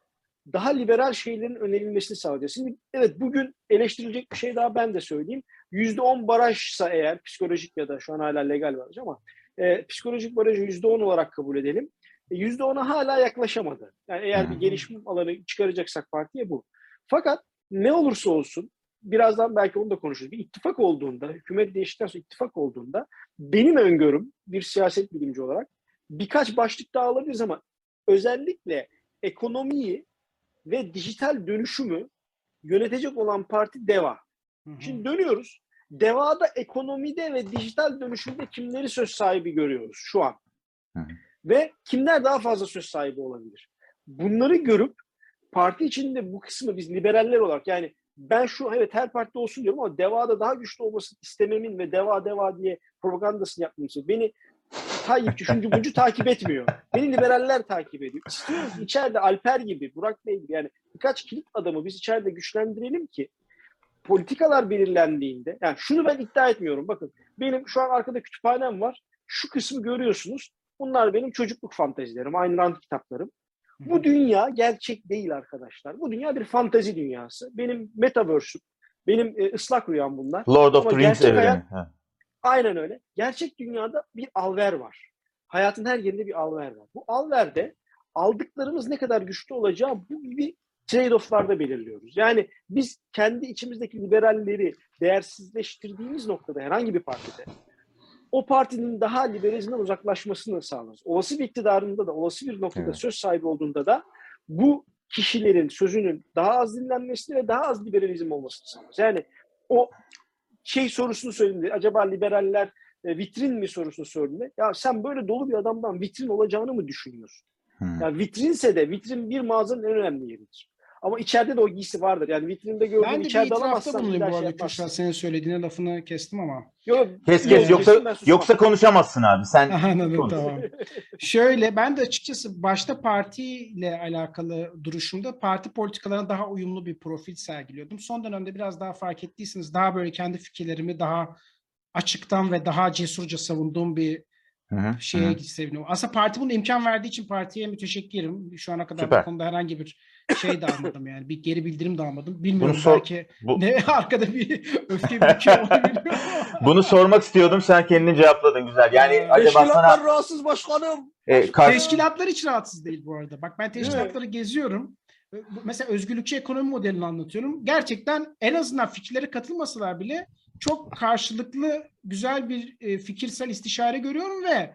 daha liberal şeylerin önerilmesini sağlayacak. Şimdi evet, bugün eleştirilecek bir şey daha ben de söyleyeyim. yüzde on barajsa eğer, psikolojik ya da şu an hala legal baraj ama e, psikolojik barajı yüzde on olarak kabul edelim. E, yüzde ona hala yaklaşamadı. Yani eğer bir gelişim alanı çıkaracaksak partiye bu. Fakat ne olursa olsun, birazdan belki onu da konuşuruz. Bir ittifak olduğunda, hükümet değiştikten sonra ittifak olduğunda benim öngörüm bir siyaset bilimci olarak birkaç başlık daha alabiliriz ama özellikle ekonomiyi ve dijital dönüşümü yönetecek olan parti DEVA. Hı hı. Şimdi dönüyoruz. DEVA'da ekonomide ve dijital dönüşümde kimleri söz sahibi görüyoruz şu an? Hı hı. Ve kimler daha fazla söz sahibi olabilir? Bunları görüp parti içinde bu kısmı biz liberaller olarak, yani ben şu, evet her partide olsun diyorum ama DEVA'da daha güçlü olmasını istememin ve DEVA DEVA diye propagandasını yapması beni Tayyip düşünce bucu takip etmiyor. Beni liberaller takip ediyor. İstiyoruz içeride Alper gibi, Burak Bey gibi, yani birkaç kilit adamı biz içeride güçlendirelim ki politikalar belirlendiğinde, yani şunu ben iddia etmiyorum. Bakın benim şu an arkada kütüphanem var. Şu kısmı görüyorsunuz. Bunlar benim çocukluk fantezilerim. Ayn Rand kitaplarım. Bu dünya gerçek değil arkadaşlar. Bu dünya bir fantezi dünyası. Benim metaverse'üm, benim e, ıslak rüyam bunlar. Lord of the Rings evreni. Aynen öyle. Gerçek dünyada bir alver var. Hayatın her yerinde bir alver var. Bu alverde aldıklarımız ne kadar güçlü olacağı bu gibi trade-off'larda belirliyoruz. Yani biz kendi içimizdeki liberalleri değersizleştirdiğimiz noktada herhangi bir partide o partinin daha liberalizmden uzaklaşmasını sağlarız. Olası bir iktidarında da, olası bir noktada evet, söz sahibi olduğunda da bu kişilerin sözünün daha az dinlenmesini ve daha az liberalizm olmasını sağlarız. Yani o şey sorusunu söylediğinde, acaba liberaller e, vitrin mi sorusunu söylediğinde, ya sen böyle dolu bir adamdan vitrin olacağını mı düşünüyorsun? Hmm. Yani vitrinse de, vitrin bir mağazanın en önemli yeridir. Ama içeride de o giysi vardır. Yani vitrinde gördüğün içeride alamazsan bir, bir şey yaparsın. Senin söylediğine lafını kestim ama. Yok, kes kes. Yok, yoksa, yoksa konuşamazsın abi. Sen anladım, konuş. Tamam. Şöyle, ben de açıkçası başta partiyle alakalı duruşumda parti politikalarına daha uyumlu bir profil sergiliyordum. Son dönemde biraz daha fark ettiyseniz daha böyle kendi fikirlerimi daha açıktan ve daha cesurca savunduğum bir Hı-hı. şeye Hı-hı. seviniyorum. Aslında parti bunun imkan verdiği için partiye müteşekkirim. Şu ana kadar Süper. Bu konuda herhangi bir şey de almadım yani. Bir geri bildirim de almadım. Bilmiyorum sor- belki bu... ne arkada bir öfke bir şey olabiliyor. Bunu sormak istiyordum. Sen kendini cevapladın. Güzel. Yani ee, acaba teşkilatlar sana... rahatsız başkanım. E, kar... Teşkilatlar hiç rahatsız değil bu arada. Bak ben teşkilatları evet. geziyorum. Mesela özgürlükçü ekonomi modelini anlatıyorum. Gerçekten en azından fikirlere katılmasalar bile çok karşılıklı güzel bir fikirsel istişare görüyorum ve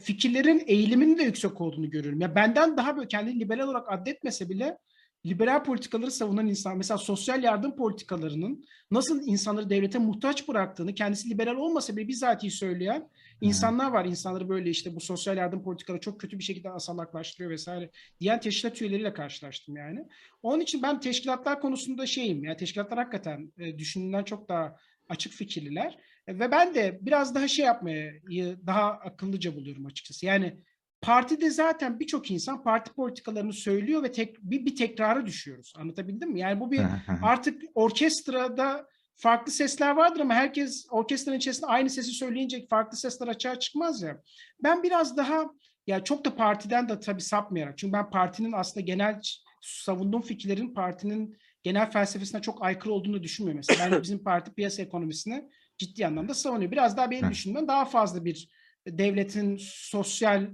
fikirlerin eğiliminin de yüksek olduğunu görüyorum. Ya benden daha böyle kendini liberal olarak addetmese bile liberal politikaları savunan insan, mesela sosyal yardım politikalarının nasıl insanları devlete muhtaç bıraktığını kendisi liberal olmasa bile bizatihi söyleyen insanlar var. İnsanları böyle işte bu sosyal yardım politikaları çok kötü bir şekilde asalaklaştırıyor vesaire diyen teşkilat üyeleriyle karşılaştım yani. Onun için ben teşkilatlar konusunda şeyim. Yani teşkilatlar hakikaten düşündüğümden çok daha açık fikirliler ve ben de biraz daha şey yapmayı daha akıllıca buluyorum açıkçası. Yani partide zaten birçok insan parti politikalarını söylüyor ve tek, bir, bir tekrara düşüyoruz. Anlatabildim mi? Yani bu bir artık orkestrada farklı sesler vardır ama herkes orkestranın içerisinde aynı sesi söyleyince farklı sesler açığa çıkmaz ya. Ben biraz daha ya çok da partiden de tabii sapmayarak, çünkü ben partinin aslında genel savunduğum fikirlerin partinin genel felsefesine çok aykırı olduğunu düşünmüyorum. Mesela bence bizim parti piyasa ekonomisini ciddi anlamda savunuyor. Biraz daha benim düşündüğümden daha fazla bir devletin sosyal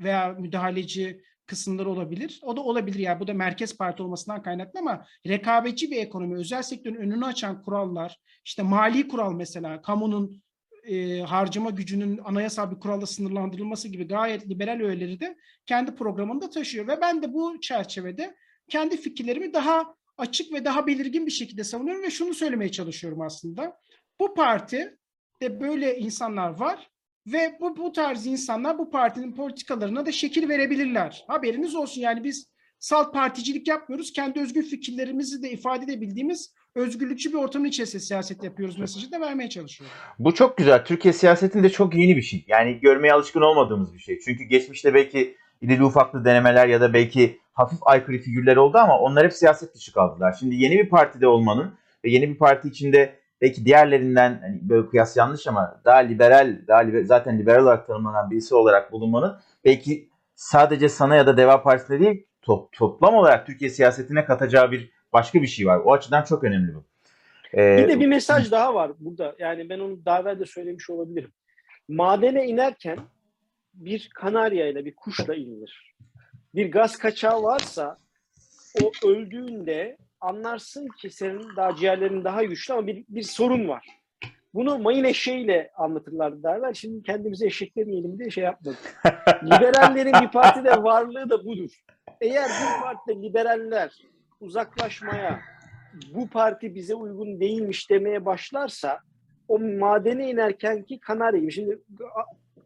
veya müdahaleci kısımları olabilir. O da olabilir yani. Bu da merkez parti olmasından kaynaklı ama rekabetçi bir ekonomi, özel sektörün önünü açan kurallar, işte mali kural mesela, kamunun E, harcama gücünün anayasal bir kuralla sınırlandırılması gibi gayet liberal öğeleri de kendi programında taşıyor ve ben de bu çerçevede kendi fikirlerimi daha açık ve daha belirgin bir şekilde savunuyorum ve şunu söylemeye çalışıyorum aslında. Bu partide böyle insanlar var ve bu, bu tarz insanlar bu partinin politikalarına da şekil verebilirler. Haberiniz olsun yani biz salt particilik yapmıyoruz. Kendi özgür fikirlerimizi de ifade edebildiğimiz özgürlükçü bir ortamın içerisinde siyaset yapıyoruz mesajı da vermeye çalışıyoruz. Bu çok güzel. Türkiye siyasetinde çok yeni bir şey. Yani görmeye alışkın olmadığımız bir şey. Çünkü geçmişte belki irili ufaklı denemeler ya da belki hafif aykırı figürler oldu ama onlar hep siyaset dışı kaldılar. Şimdi yeni bir partide olmanın ve yeni bir parti içinde belki diğerlerinden, hani böyle kıyas yanlış ama daha liberal, daha liber, zaten liberal olarak tanımlanan birisi olarak bulunmanın belki sadece sana ya da Deva Partisi'ne değil top, toplam olarak Türkiye siyasetine katacağı bir başka bir şey var. O açıdan çok önemli bu. Ee, bir de bir mesaj daha var burada. Yani ben onu daha evvel de söylemiş olabilirim. Madene inerken bir kanaryayla, bir kuşla inilir. Bir gaz kaçağı varsa o öldüğünde anlarsın ki senin daha ciğerlerin daha güçlü ama bir, bir sorun var. Bunu mayın eşeğiyle anlatırlardı derler. Şimdi kendimize eşek demeyelim diye şey yapmadık. Liberallerin bir partide varlığı da budur. Eğer bir partide liberaller uzaklaşmaya, bu parti bize uygun değilmiş demeye başlarsa o madene inerkenki kanaryayım. Şimdi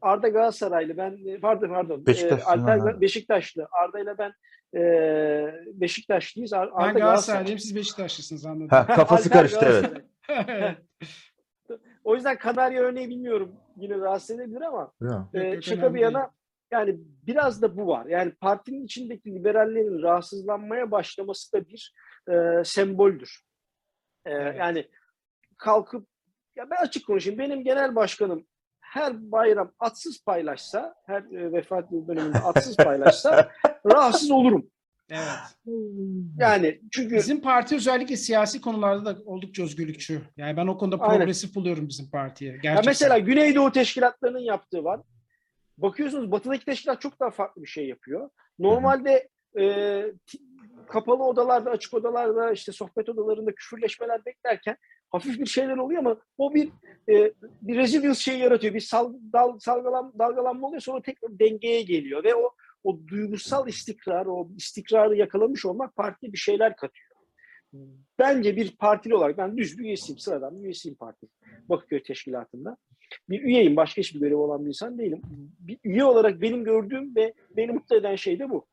Arda Galatasaraylı, ben pardon pardon Beşiktaşlı, Arda, Beşiktaşlı. Arda ile ben Beşiktaşlıyız. Arda ben Galatasaraylıyım, siz Beşiktaşlısınız, anladım. Ha, kafası karıştı evet. O yüzden kanarya örneği bilmiyorum, yine rahatsız edebilir ama ya, e, şaka bir yana yani biraz da bu var. Yani partinin içindeki liberallerin rahatsızlanmaya başlaması da bir e, semboldür. E, evet. Yani kalkıp, ya ben açık konuşayım, benim genel başkanım her bayram atsız paylaşsa, her e, vefat yıl döneminde atsız paylaşsa rahatsız olurum. Evet. Yani çünkü bizim parti özellikle siyasi konularda da oldukça özgürlükçü. Yani ben o konuda progresif aynen. buluyorum bizim partiye. Gerçekten. Ya mesela Güneydoğu teşkilatlarının yaptığı var. Bakıyorsunuz batıdaki teşkilat çok daha farklı bir şey yapıyor. Normalde e, kapalı odalarda, açık odalarda, işte sohbet odalarında küfürleşmeler beklerken hafif bir şeyler oluyor ama o bir e, bir rezil şey yaratıyor. Bir sal, dal, salgalan, dalgalanma oluyor, sonra tekrar dengeye geliyor ve o O duygusal istikrar, o istikrarı yakalamış olmak partiye bir şeyler katıyor. Bence bir partili olarak, ben düz bir üyesiyim, sıradan bir üyesiyim parti. Bakırköy Teşkilatı'nda. Bir üyeyim, başka hiçbir görev olan bir insan değilim. Bir üye olarak benim gördüğüm ve beni mutlu eden şey de bu.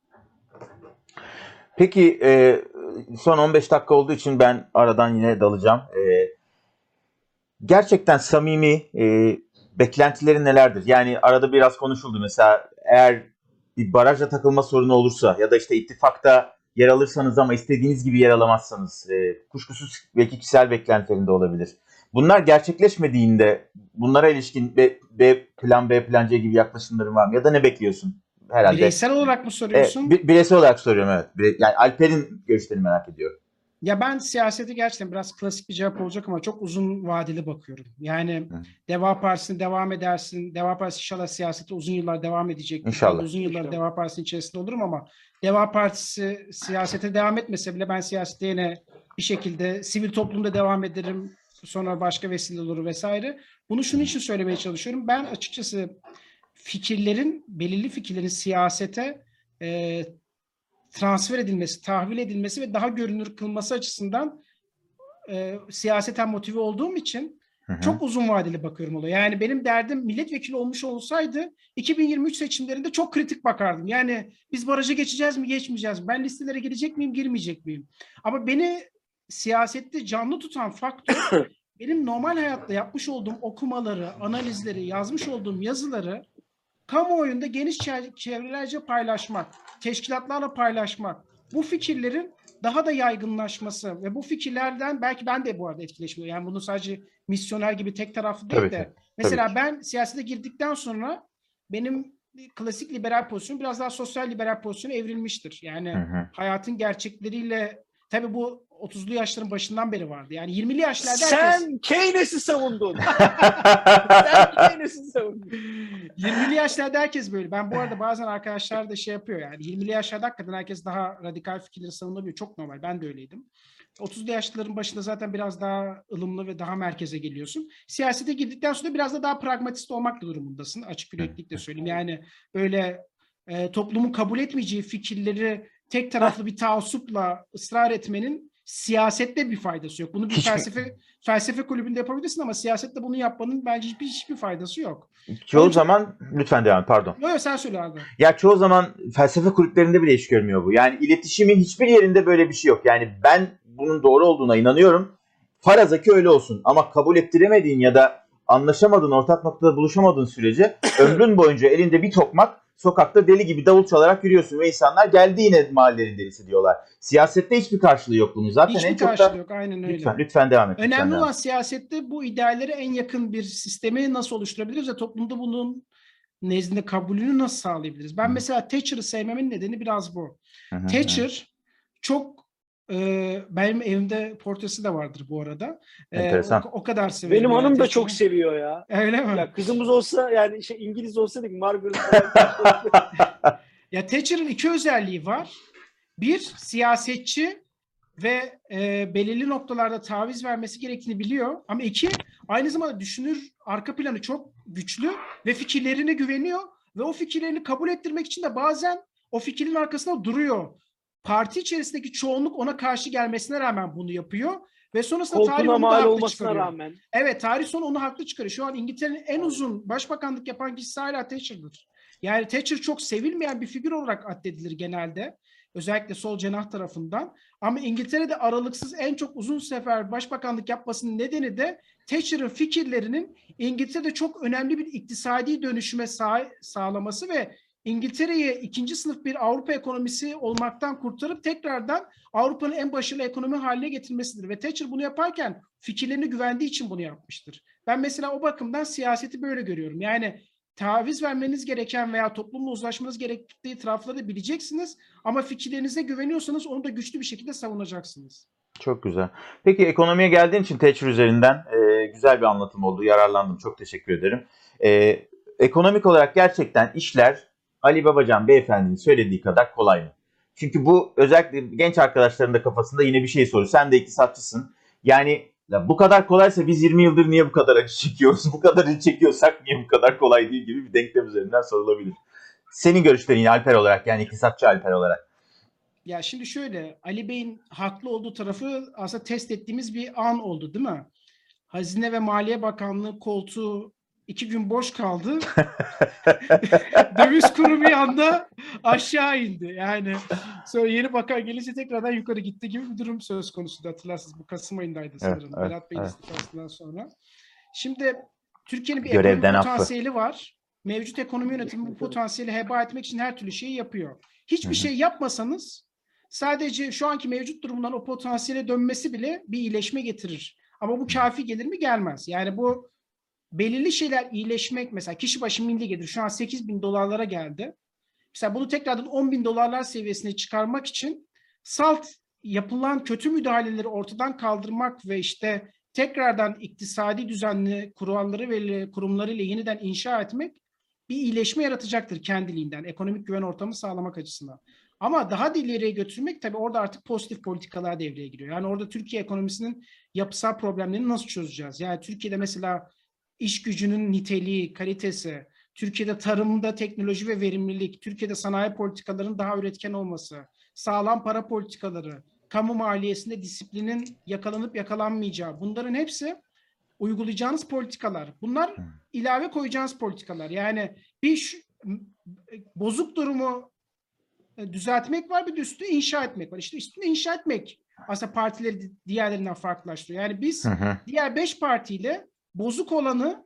Peki, son on beş dakika olduğu için ben aradan yine dalacağım. Gerçekten samimi beklentileri nelerdir? Yani arada biraz konuşuldu mesela, eğer bir barajla takılma sorunu olursa ya da işte ittifakta yer alırsanız ama istediğiniz gibi yer alamazsanız e, kuşkusuz belki kişisel beklentilerinde olabilir. Bunlar gerçekleşmediğinde bunlara ilişkin B, B plan B plan C gibi yaklaşımların var mı? Ya da ne bekliyorsun herhalde? Bireysel olarak mı soruyorsun? E, bireysel olarak soruyorum evet. Bire, yani Alper'in görüşlerini merak ediyorum. Ya ben siyaseti gerçekten biraz klasik bir cevap olacak ama çok uzun vadeli bakıyorum. Yani Hı. Deva Partisi'ne devam edersin. Deva Partisi inşallah siyasete uzun yıllar devam edecek. İnşallah. Uzun yıllar inşallah. Deva Partisi'nin içerisinde olurum ama Deva Partisi siyasete devam etmese bile ben siyasete yine bir şekilde sivil toplumda devam ederim. Sonra başka vesile olur vesaire. Bunu şunun için söylemeye çalışıyorum. Ben açıkçası fikirlerin, belirli fikirlerin siyasete e, transfer edilmesi, tahvil edilmesi ve daha görünür kılması açısından e, siyaseten motive olduğum için hı hı. çok uzun vadeli bakıyorum olaya. Yani benim derdim milletvekili olmuş olsaydı iki bin yirmi üç seçimlerinde çok kritik bakardım. Yani biz barajı geçeceğiz mi, geçmeyeceğiz mi? Ben listelere girecek miyim, girmeyecek miyim? Ama beni siyasette canlı tutan faktör benim normal hayatta yapmış olduğum okumaları, analizleri, yazmış olduğum yazıları kamuoyunda geniş çevrelerce paylaşmak, teşkilatlarla paylaşmak, bu fikirlerin daha da yaygınlaşması ve bu fikirlerden belki ben de bu arada etkileşmiyor. Yani bunu sadece misyoner gibi tek taraflı değil tabii de. Ki, mesela ben siyasete girdikten sonra benim klasik liberal pozisyonum biraz daha sosyal liberal pozisyona evrilmiştir. Yani hı hı. hayatın gerçekleriyle tabii bu otuzlu yaşların başından beri vardı. Yani yirmili yaşlarda herkes... Sen Keynes'i savundun. Sen Keynes'i savundun. yirmili yaşlarda herkes böyle. Ben bu arada bazen arkadaşlar da şey yapıyor yani. yirmili yaşlarda hakikaten herkes daha radikal fikirleri savunabiliyor. Çok normal. Ben de öyleydim. otuzlu yaşların başında zaten biraz daha ılımlı ve daha merkeze geliyorsun. Siyasete girdikten sonra biraz da daha pragmatist olmak durumundasın. Açık yüreklilikle söyleyeyim. Yani böyle e, toplumun kabul etmeyeceği fikirleri tek taraflı bir taassupla ısrar etmenin siyasette bir faydası yok. Bunu bir felsefe felsefe kulübünde yapabilirsin ama siyasette bunu yapmanın bence hiçbir, hiçbir faydası yok. Çoğu Önce... zaman lütfen devam pardon. Yok yok sen söyle abi. Ya çoğu zaman felsefe kulüplerinde bile iş görmüyor bu. Yani iletişimin hiçbir yerinde böyle bir şey yok. Yani ben bunun doğru olduğuna inanıyorum. Faraza ki öyle olsun ama kabul ettiremediğin ya da anlaşamadığın, ortak noktada buluşamadığın sürece ömrün boyunca elinde bir tokmak sokakta deli gibi davul çalarak yürüyorsun ve insanlar geldi yine mahallenin delisi diyorlar. Siyasette hiçbir karşılığı yok bunun zaten. Hiçbir en çok karşılığı da... yok aynen öyle. Lütfen, lütfen devam et. Önemli olan siyasette bu ideallere en yakın bir sistemi nasıl oluşturabiliriz ve toplumda bunun nezdinde kabulünü nasıl sağlayabiliriz? Ben mesela Thatcher'ı sevmemin nedeni biraz bu. Thatcher çok e, benim evimde portresi de vardır bu arada. E, o, o kadar seviyorum. Benim hanım yani da çok seviyor ya. Öyle mi? Ya kızımız olsa yani şey, İngiliz olsaydık Margaret. Ya Thatcher'ın iki özelliği var. Bir, siyasetçi ve e, belirli noktalarda taviz vermesi gerektiğini biliyor. Ama iki, aynı zamanda düşünür, arka planı çok güçlü ve fikirlerine güveniyor. Ve o fikirlerini kabul ettirmek için de bazen o fikrin arkasında duruyor. Parti içerisindeki çoğunluk ona karşı gelmesine rağmen bunu yapıyor. Ve sonrasında koltuğuna tarih onu haklı olmasına çıkarıyor. Rağmen. Evet, tarih sonu onu haklı çıkarıyor. Şu an İngiltere'nin en uzun başbakanlık yapan kişisi hala Thatcher'dır. Yani Thatcher çok sevilmeyen bir figür olarak addedilir genelde. Özellikle sol cenah tarafından. Ama İngiltere'de aralıksız en çok uzun sefer başbakanlık yapmasının nedeni de Thatcher'ın fikirlerinin İngiltere'de çok önemli bir iktisadi dönüşüme sağ- sağlaması ve İngiltere'yi ikinci sınıf bir Avrupa ekonomisi olmaktan kurtarıp tekrardan Avrupa'nın en başarılı ekonomi haline getirmesidir. Ve Thatcher bunu yaparken fikirlerine güvendiği için bunu yapmıştır. Ben mesela o bakımdan siyaseti böyle görüyorum. Yani taviz vermeniz gereken veya toplumla uzlaşmanız gerektiği tarafları da bileceksiniz. Ama fikirlerinize güveniyorsanız onu da güçlü bir şekilde savunacaksınız. Çok güzel. Peki ekonomiye geldiğin için Thatcher üzerinden e, güzel bir anlatım oldu. Yararlandım. Çok teşekkür ederim. E, ekonomik olarak gerçekten işler Ali Babacan beyefendinin söylediği kadar kolay mı? Çünkü bu özellikle genç arkadaşların da kafasında yine bir şey soruyor. Sen de iktisatçısın. Yani ya bu kadar kolaysa biz yirmi yıldır niye bu kadar acı çekiyoruz? Bu kadar acı çekiyorsak niye bu kadar kolay değil gibi bir denklem üzerinden sorulabilir. Senin görüşlerin yine Alper olarak, yani iktisatçı Alper olarak. Ya şimdi şöyle, Ali Bey'in haklı olduğu tarafı aslında test ettiğimiz bir an oldu değil mi? Hazine ve Maliye Bakanlığı koltuğu iki gün boş kaldı. Döviz kuru bir anda aşağı indi. Yani sonra yeni bakan gelince tekrardan yukarı gitti gibi bir durum söz konusu. Hatırlarsınız bu Kasım ayındaydı sanırım. Evet, Berat Bey'in evet. istifasından sonra. Şimdi Türkiye'nin bir Görevden ekonomi affı. potansiyeli var. Mevcut ekonomi yönetimi bu potansiyeli heba etmek için her türlü şeyi yapıyor. Hiçbir Hı-hı. şey yapmasanız sadece şu anki mevcut durumdan o potansiyele dönmesi bile bir iyileşme getirir. Ama bu kafi gelir mi? Gelmez. Yani bu belirli şeyler iyileşmek, mesela kişi başı milli gelir şu an sekiz bin dolarlara geldi. Mesela bunu tekrardan on bin dolarlar seviyesine çıkarmak için salt yapılan kötü müdahaleleri ortadan kaldırmak ve işte tekrardan iktisadi düzenli kuralları ve kurumlarıyla yeniden inşa etmek bir iyileşme yaratacaktır kendiliğinden. Ekonomik güven ortamı sağlamak açısından. Ama daha da ileriye götürmek tabii orada artık pozitif politikalar devreye giriyor. Yani orada Türkiye ekonomisinin yapısal problemlerini nasıl çözeceğiz? Yani Türkiye'de mesela İş gücünün niteliği, kalitesi, Türkiye'de tarımda teknoloji ve verimlilik, Türkiye'de sanayi politikalarının daha üretken olması, sağlam para politikaları, kamu maliyesinde disiplinin yakalanıp yakalanmayacağı, bunların hepsi uygulayacağınız politikalar. Bunlar ilave koyacağınız politikalar. Yani bir şu, bozuk durumu düzeltmek var, bir de üstüne inşa etmek var. İşte üstüne inşa etmek aslında partileri diğerlerinden farklılaştırıyor. Yani biz hı hı. diğer beş partiyle bozuk olanı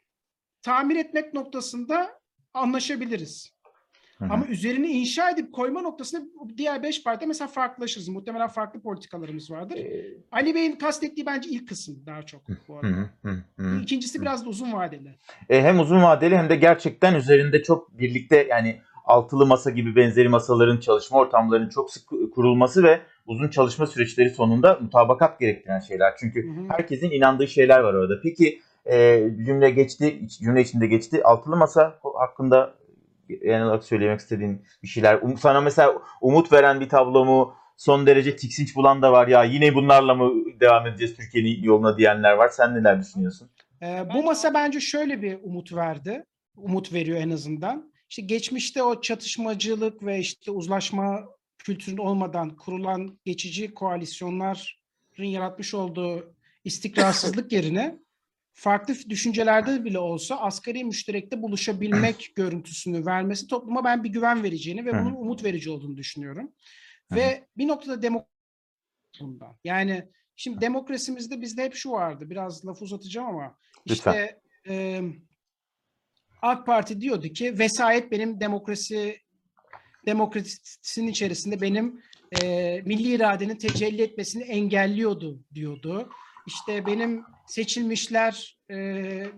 tamir etmek noktasında anlaşabiliriz. Hı hı. Ama üzerine inşa edip koyma noktasında diğer beş partide mesela farklılaşırız. Muhtemelen farklı politikalarımız vardır. Ee... Ali Bey'in kastettiği bence ilk kısım daha çok bu arada. Hı hı hı hı. İkincisi biraz da uzun vadeli. E, hem uzun vadeli hem de gerçekten üzerinde çok birlikte, yani altılı masa gibi benzeri masaların, çalışma ortamlarının çok sık kurulması ve uzun çalışma süreçleri sonunda mutabakat gerektiren şeyler. Çünkü hı hı. herkesin inandığı şeyler var orada. Peki E, cümle geçti, cümle içinde geçti. Altılı masa hakkında genel olarak söylemek istediğin bir şeyler. Um, sana mesela umut veren bir tablo mu? Son derece tiksinç bulan da var ya. Yine bunlarla mı devam edeceğiz Türkiye'nin yoluna diyenler var. Sen neler düşünüyorsun? E, bu masa bence şöyle bir umut verdi. Umut veriyor en azından. İşte geçmişte o çatışmacılık ve işte uzlaşma kültürünün olmadan kurulan geçici koalisyonların yaratmış olduğu istikrarsızlık yerine farklı düşüncelerde bile olsa asgari müşterekte buluşabilmek görüntüsünü vermesi topluma ben bir güven vereceğini ve bunun umut verici olduğunu düşünüyorum. Ve bir noktada demokrasi, yani şimdi demokrasimizde bizde hep şu vardı, biraz lafı uzatacağım ama işte e, AK Parti diyordu ki vesayet benim demokrasi demokrasinin içerisinde benim e, milli iradenin tecelli etmesini engelliyordu diyordu. İşte benim seçilmişler e,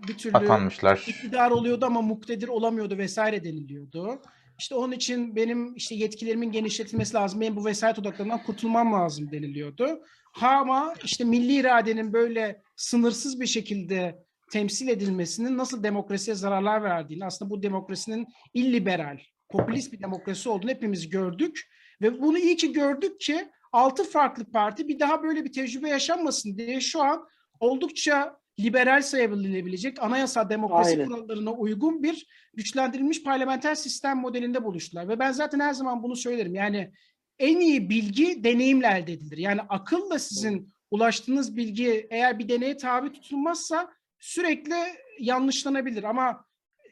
bir türlü atanmışlar, iktidar oluyordu ama muktedir olamıyordu vesaire deniliyordu. İşte onun için benim işte yetkilerimin genişletilmesi lazım, benim bu vesayet odaklarından kurtulmam lazım deniliyordu. Ha ama işte milli iradenin böyle sınırsız bir şekilde temsil edilmesinin nasıl demokrasiye zararlar verdiğini, aslında bu demokrasinin illiberal, popülist bir demokrasi olduğunu hepimiz gördük. Ve bunu iyi ki gördük ki altı farklı parti bir daha böyle bir tecrübe yaşanmasın diye şu an oldukça liberal sayılabilecek, anayasa demokrasi Aynen. kurallarına uygun bir güçlendirilmiş parlamenter sistem modelinde buluştular. Ve ben zaten her zaman bunu söylerim. Yani en iyi bilgi deneyimle elde edilir. Yani akılla sizin ulaştığınız bilgi eğer bir deneye tabi tutulmazsa sürekli yanlışlanabilir. Ama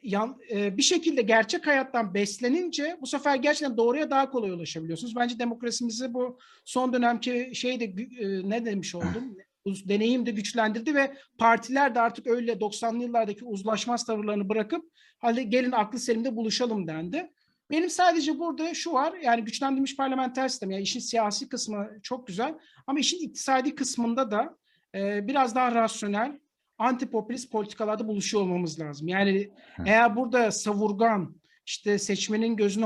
yan, e, bir şekilde gerçek hayattan beslenince bu sefer gerçekten doğruya daha kolay ulaşabiliyorsunuz. Bence demokrasimizi bu son dönemki şeyde e, ne demiş oldum? Deneyim de güçlendirdi ve partiler de artık öyle doksanlı yıllardaki uzlaşmaz tavırlarını bırakıp hadi gelin aklı selimde buluşalım dendi. Benim sadece burada şu var, yani güçlendirilmiş parlamenter sistem, yani işin siyasi kısmı çok güzel ama işin iktisadi kısmında da e, biraz daha rasyonel, antipopülist politikalarda buluşuyor olmamız lazım. Yani Hı. eğer burada savurgan, işte seçmenin gözüne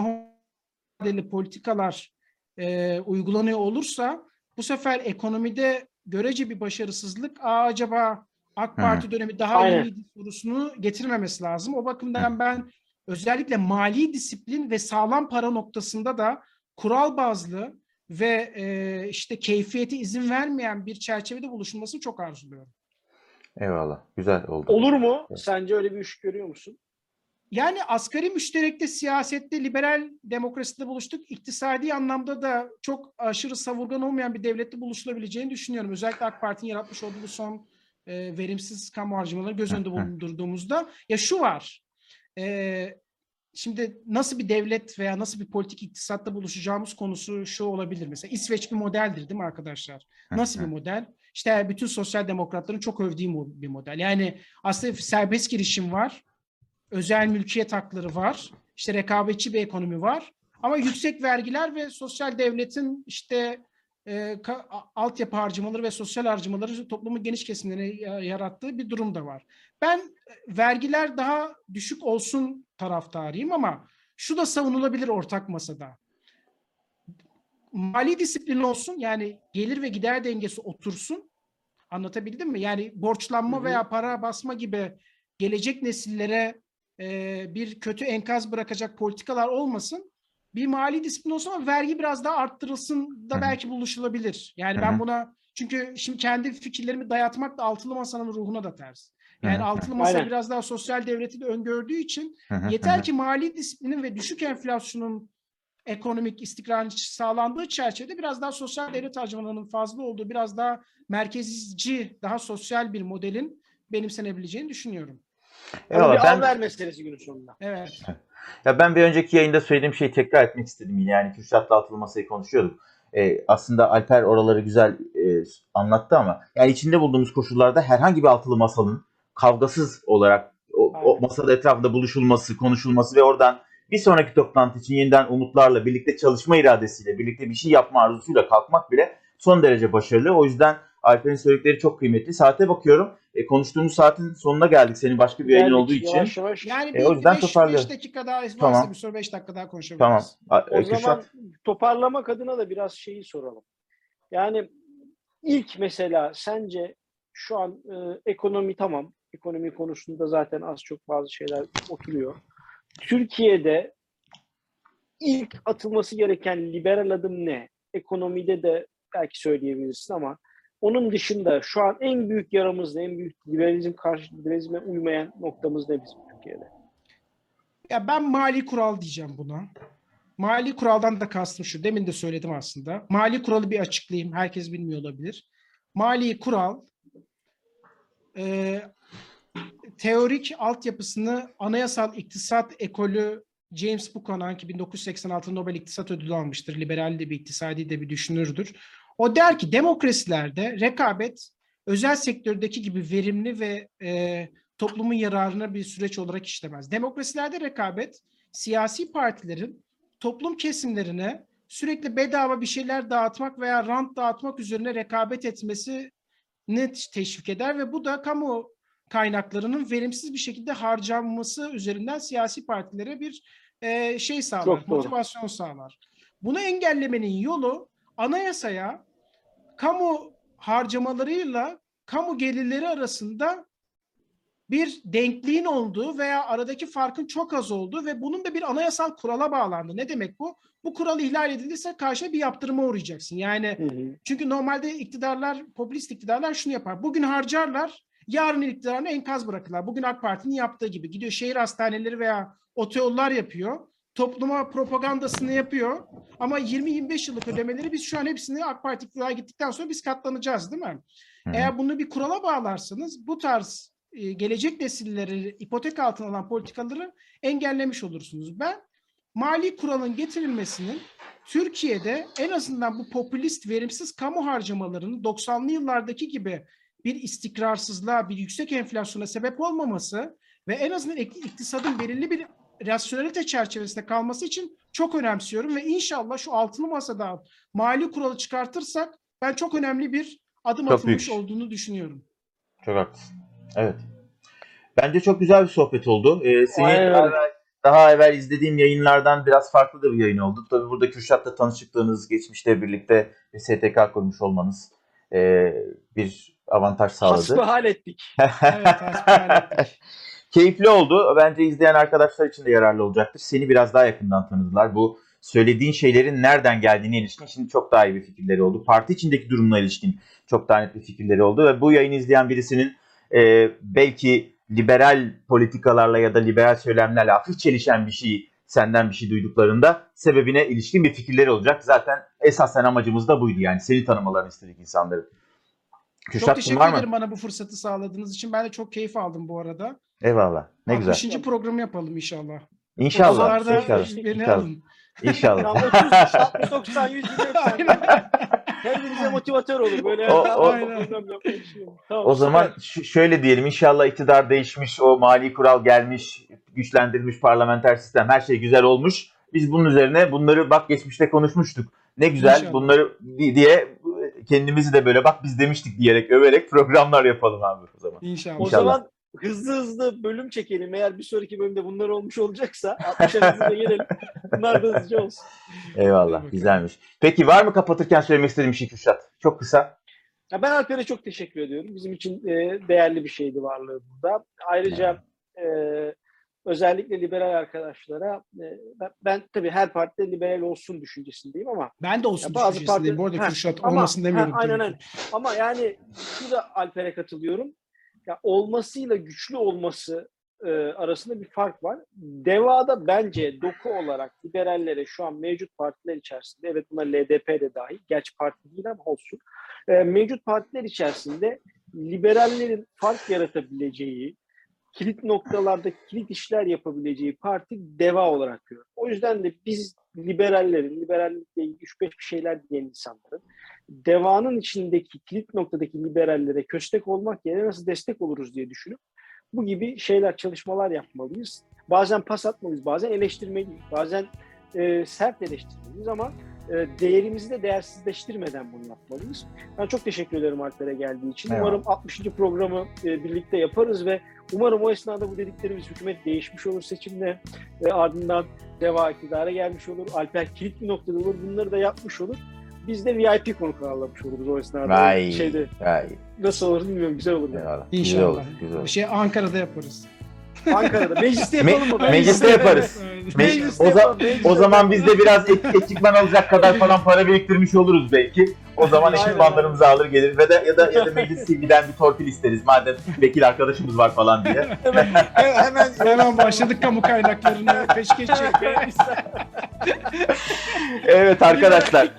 hoş politikalar e, uygulanıyor olursa bu sefer ekonomide görece bir başarısızlık, Aa, acaba AK Parti Hı. dönemi daha Aynen. iyiydi sorusunu getirmemesi lazım. O bakımdan Hı. ben özellikle mali disiplin ve sağlam para noktasında da kural bazlı ve e, işte keyfiyeti izin vermeyen bir çerçevede buluşulmasını çok arzuluyorum. Eyvallah. Güzel oldu. Olur mu? Evet. Sence öyle bir iş görüyor musun? Yani asgari müşterekte siyasette, liberal demokraside buluştuk. İktisadi anlamda da çok aşırı savurgan olmayan bir devlette buluşulabileceğini düşünüyorum. Özellikle AK Parti'nin yaratmış olduğu son e, verimsiz kamu harcamaları göz önünde bulundurduğumuzda. Ya şu var, e, şimdi nasıl bir devlet veya nasıl bir politik iktisatta buluşacağımız konusu şu olabilir. Mesela İsveç bir modeldir değil mi arkadaşlar? Nasıl bir model? İşte bütün sosyal demokratların çok övdüğü bir model. Yani aslında serbest girişim var. Özel mülkiyet hakları var, işte rekabetçi bir ekonomi var ama yüksek vergiler ve sosyal devletin işte e, altyapı harcamaları ve sosyal harcamaları toplumun geniş kesimlerine yarattığı bir durum da var. Ben vergiler daha düşük olsun taraftarıyım ama şu da savunulabilir ortak masada. Mali disiplin olsun, yani gelir ve gider dengesi otursun. Anlatabildim mi? Yani borçlanma Hı-hı. veya para basma gibi gelecek nesillere bir kötü enkaz bırakacak politikalar olmasın, bir mali disiplin olsun ama vergi biraz daha arttırılsın da Hı-hı. belki buluşulabilir. Yani Hı-hı. ben buna, çünkü şimdi kendi fikirlerimi dayatmak da altılı masanın ruhuna da ters. Yani Hı-hı. altılı masa Aynen. biraz daha sosyal devleti de öngördüğü için Hı-hı. yeter Hı-hı. ki mali disiplinin ve düşük enflasyonun ekonomik istikrarın sağlandığı çerçevede biraz daha sosyal devlet harcamalarının fazla olduğu, biraz daha merkezci, daha sosyal bir modelin benimsenebileceğini düşünüyorum. Eyvallah, bir ben, al ver meselesi günün sonunda. Evet. Ya ben bir önceki yayında söylediğim şeyi tekrar etmek istedim yine. Yani Kürşat'la altılı masayı konuşuyorduk. Ee, aslında Alper oraları güzel e, anlattı ama yani içinde bulduğumuz koşullarda herhangi bir altılı masanın kavgasız olarak o, o masada etrafında buluşulması, konuşulması ve oradan bir sonraki toplantı için yeniden umutlarla, birlikte çalışma iradesiyle, birlikte bir şey yapma arzusuyla kalkmak bile son derece başarılı. O yüzden Alper'in söyledikleri çok kıymetli. Saate bakıyorum. E, konuştuğumuz saatin sonuna geldik. Senin başka bir yayın olduğu yavaş için. Yavaş. Yani e, o yüzden toparlayalım. beş dakika daha varsa tamam. bir soru beş dakika daha konuşabiliriz. Tamam. O Kürşat... zaman toparlamak adına da biraz şeyi soralım. Yani ilk mesela sence şu an e, ekonomi tamam. Ekonomi konusunda zaten az çok bazı şeyler oturuyor. Türkiye'de ilk atılması gereken liberal adım ne? Ekonomide de belki söyleyebilirsin ama onun dışında şu an en büyük yaramız ne? En büyük liberalizm karşı liberalizme uymayan noktamız ne bizim Türkiye'de? Ya ben mali kural diyeceğim buna. Mali kuraldan da kastım şu. Demin de söyledim aslında. Mali kuralı bir açıklayayım. Herkes bilmiyor olabilir. Mali kural e, teorik altyapısını anayasal iktisat ekolü James Buchanan ki bin dokuz yüz seksen altı Nobel İktisat Ödülü almıştır. Liberal de bir, iktisadi de bir düşünürdür. O der ki demokrasilerde rekabet özel sektördeki gibi verimli ve e, toplumun yararına bir süreç olarak işlemez. Demokrasilerde rekabet siyasi partilerin toplum kesimlerine sürekli bedava bir şeyler dağıtmak veya rant dağıtmak üzerine rekabet etmesine net teşvik eder ve bu da kamu kaynaklarının verimsiz bir şekilde harcanması üzerinden siyasi partilere bir e, şey sağlar, motivasyon sağlar. Bunu engellemenin yolu anayasaya kamu harcamalarıyla kamu gelirleri arasında bir denkliğin olduğu veya aradaki farkın çok az olduğu ve bunun da bir anayasal kurala bağlandı. Ne demek bu? Bu kural ihlal edilirse karşıya bir yaptırıma uğrayacaksın. Yani hı hı. Çünkü normalde iktidarlar, popülist iktidarlar şunu yapar. Bugün harcarlar, yarın iktidarını enkaz bırakırlar. Bugün AK Parti'nin yaptığı gibi. Gidiyor şehir hastaneleri veya otoyollar yapıyor. Topluma propagandasını yapıyor. Ama yirmi yirmi beş yıllık ödemeleri biz şu an hepsini AK Parti iktidara gittikten sonra biz katlanacağız, değil mi? Hı hı. Eğer bunu bir kurala bağlarsanız bu tarz gelecek nesilleri ipotek altına alan politikaları engellemiş olursunuz. Ben mali kuralın getirilmesinin Türkiye'de en azından bu popülist verimsiz kamu harcamalarının doksanlı yıllardaki gibi bir istikrarsızlığa, bir yüksek enflasyona sebep olmaması ve en azından iktisadın belirli bir rasyonelite çerçevesinde kalması için çok önemsiyorum ve inşallah şu altılı masada mali kuralı çıkartırsak ben çok önemli bir adım çok atılmış büyük. olduğunu düşünüyorum. Çok haklısın. Evet. Bence çok güzel bir sohbet oldu. Ee, senin daha evvel, daha evvel izlediğim yayınlardan biraz farklı da bir yayın oldu. Tabii burada Kürşat'la tanışıklığınız, geçmişte birlikte bir S T K kurmuş olmanız e, bir avantaj sağladı. Hasbihal ettik. Evet, hasbihal ettik. Keyifli oldu. Bence izleyen arkadaşlar için de yararlı olacaktır. Seni biraz daha yakından tanıdılar. Bu söylediğin şeylerin nereden geldiğine ilişkin şimdi çok daha iyi bir fikirleri oldu. Parti içindeki durumla ilişkin çok daha net bir fikirleri oldu ve bu yayını izleyen birisinin Ee, belki liberal politikalarla ya da liberal söylemlerle hafif çelişen bir şey, senden bir şey duyduklarında sebebine ilişkin bir fikirleri olacak. Zaten esasen amacımız da buydu, yani seni tanımalarını istedik insanların. Kürşat, çok teşekkür ederim mı? Bana bu fırsatı sağladığınız için. Ben de çok keyif aldım bu arada. Eyvallah. Ne altmışıncı güzel. altmışıncı programı yapalım inşallah. İnşallah. İnşallah. Beni alın. İnşallah. altmış doksan yüz kendimize motivatör olur. Böyle o, o, tamam, o zaman ş- şöyle diyelim, inşallah iktidar değişmiş, o mali kural gelmiş, güçlendirilmiş parlamenter sistem, her şey güzel olmuş. Biz bunun üzerine bunları bak geçmişte konuşmuştuk. Ne güzel inşallah. Bunları diye kendimizi de böyle bak biz demiştik diyerek överek programlar yapalım abi o zaman. İnşallah. O zaman hızlı hızlı bölüm çekelim. Eğer bir sonraki bölümde bunlar olmuş olacaksa altmışa hızlı gelelim. Bunlar da hızlıca olsun. Eyvallah. Güzelmiş. Peki var mı kapatırken söylemek istediğim şey Kürşat? Çok kısa. Ya ben Alper'e çok teşekkür ediyorum. Bizim için e, değerli bir şeydi varlığı burada. Ayrıca e, özellikle liberal arkadaşlara e, ben, ben tabii her partide liberal olsun düşüncesindeyim ama ben de olsun bazı düşüncesindeyim. Parti... Bu arada Kürşat ha, olmasın ama, demiyorum. Ha, aynen öyle. Ama yani şurada Alper'e katılıyorum. Ya olmasıyla güçlü olması e, arasında bir fark var. Deva'da bence doku olarak liberallere şu an mevcut partiler içerisinde, evet buna L D P de dahil, gerçi parti değil ama olsun, e, mevcut partiler içerisinde liberallerin fark yaratabileceği, kilit noktalarda kilit işler yapabileceği parti Deva olarak görüyorum. O yüzden de biz liberallerin, liberallikle ilgili üç beş bir şeyler diyen insanların Deva'nın içindeki kilit noktadaki liberallere köstek olmak yerine nasıl destek oluruz diye düşünüp bu gibi şeyler, çalışmalar yapmalıyız. Bazen pas atmalıyız, bazen eleştirmeliyiz, bazen e, sert eleştirmeliyiz ama e, değerimizi de değersizleştirmeden bunu yapmalıyız. Ben çok teşekkür ederim Alper'e geldiği için. Evet. Umarım altmışıncı programı e, birlikte yaparız ve umarım o esnada bu dediklerimiz, hükümet değişmiş olur seçimle ve ardından Deva iktidara gelmiş olur. Alper kilit bir noktada olur. Bunları da yapmış olur. Biz de V I P konuk almış oluruz o esnada. Vay, şeyde, vay. Nasıl olur bilmiyorum. Güzel olur. Yani. İnşallah. Güzel olur, güzel olur. Bir şey Ankara'da yaparız. Ankara'da. Mecliste yapalım mı? Me- mecliste yaparız. Mecliste o, za- mecliste o zaman biz de biraz et- ekipman alacak kadar falan para biriktirmiş oluruz belki. O zaman ekipmanlarımızı alır gelir ve de ya da ya da meclise giden bir torpil isteriz madem vekil arkadaşımız var falan diye. hemen, hemen hemen başladık kamu kaynaklarını peşkeş çekmeye. Evet arkadaşlar.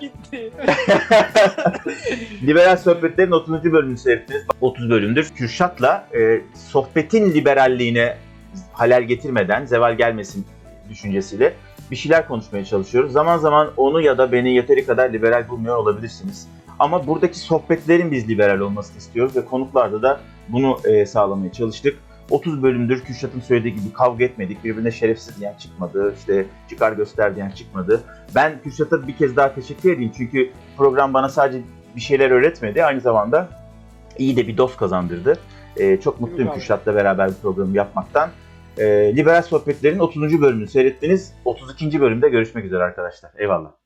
Liberal Sohbetlerin otuzuncu bölümünü seyrettiniz. otuz bölümdür. Kürşat'la e, sohbetin liberalliğine halel getirmeden, zeval gelmesin düşüncesiyle bir şeyler konuşmaya çalışıyoruz. Zaman zaman onu ya da beni yeteri kadar liberal bulmuyor olabilirsiniz. Ama buradaki sohbetlerin biz liberal olmasını istiyoruz ve konuklarda da bunu e, sağlamaya çalıştık. otuz bölümdür Kürşat'ın söylediği gibi kavga etmedik. Birbirine şerefsiz diyen çıkmadı. İşte çıkar göster diyen çıkmadı. Ben Kürşat'a bir kez daha teşekkür edeyim. Çünkü program bana sadece bir şeyler öğretmedi. Aynı zamanda iyi de bir dost kazandırdı. Ee, çok mutluyum Kürşat'la beraber bir program yapmaktan. Ee, Liberal Sohbetler'in otuzuncu bölümünü seyrettiniz. otuz ikinci bölümde görüşmek üzere arkadaşlar. Eyvallah.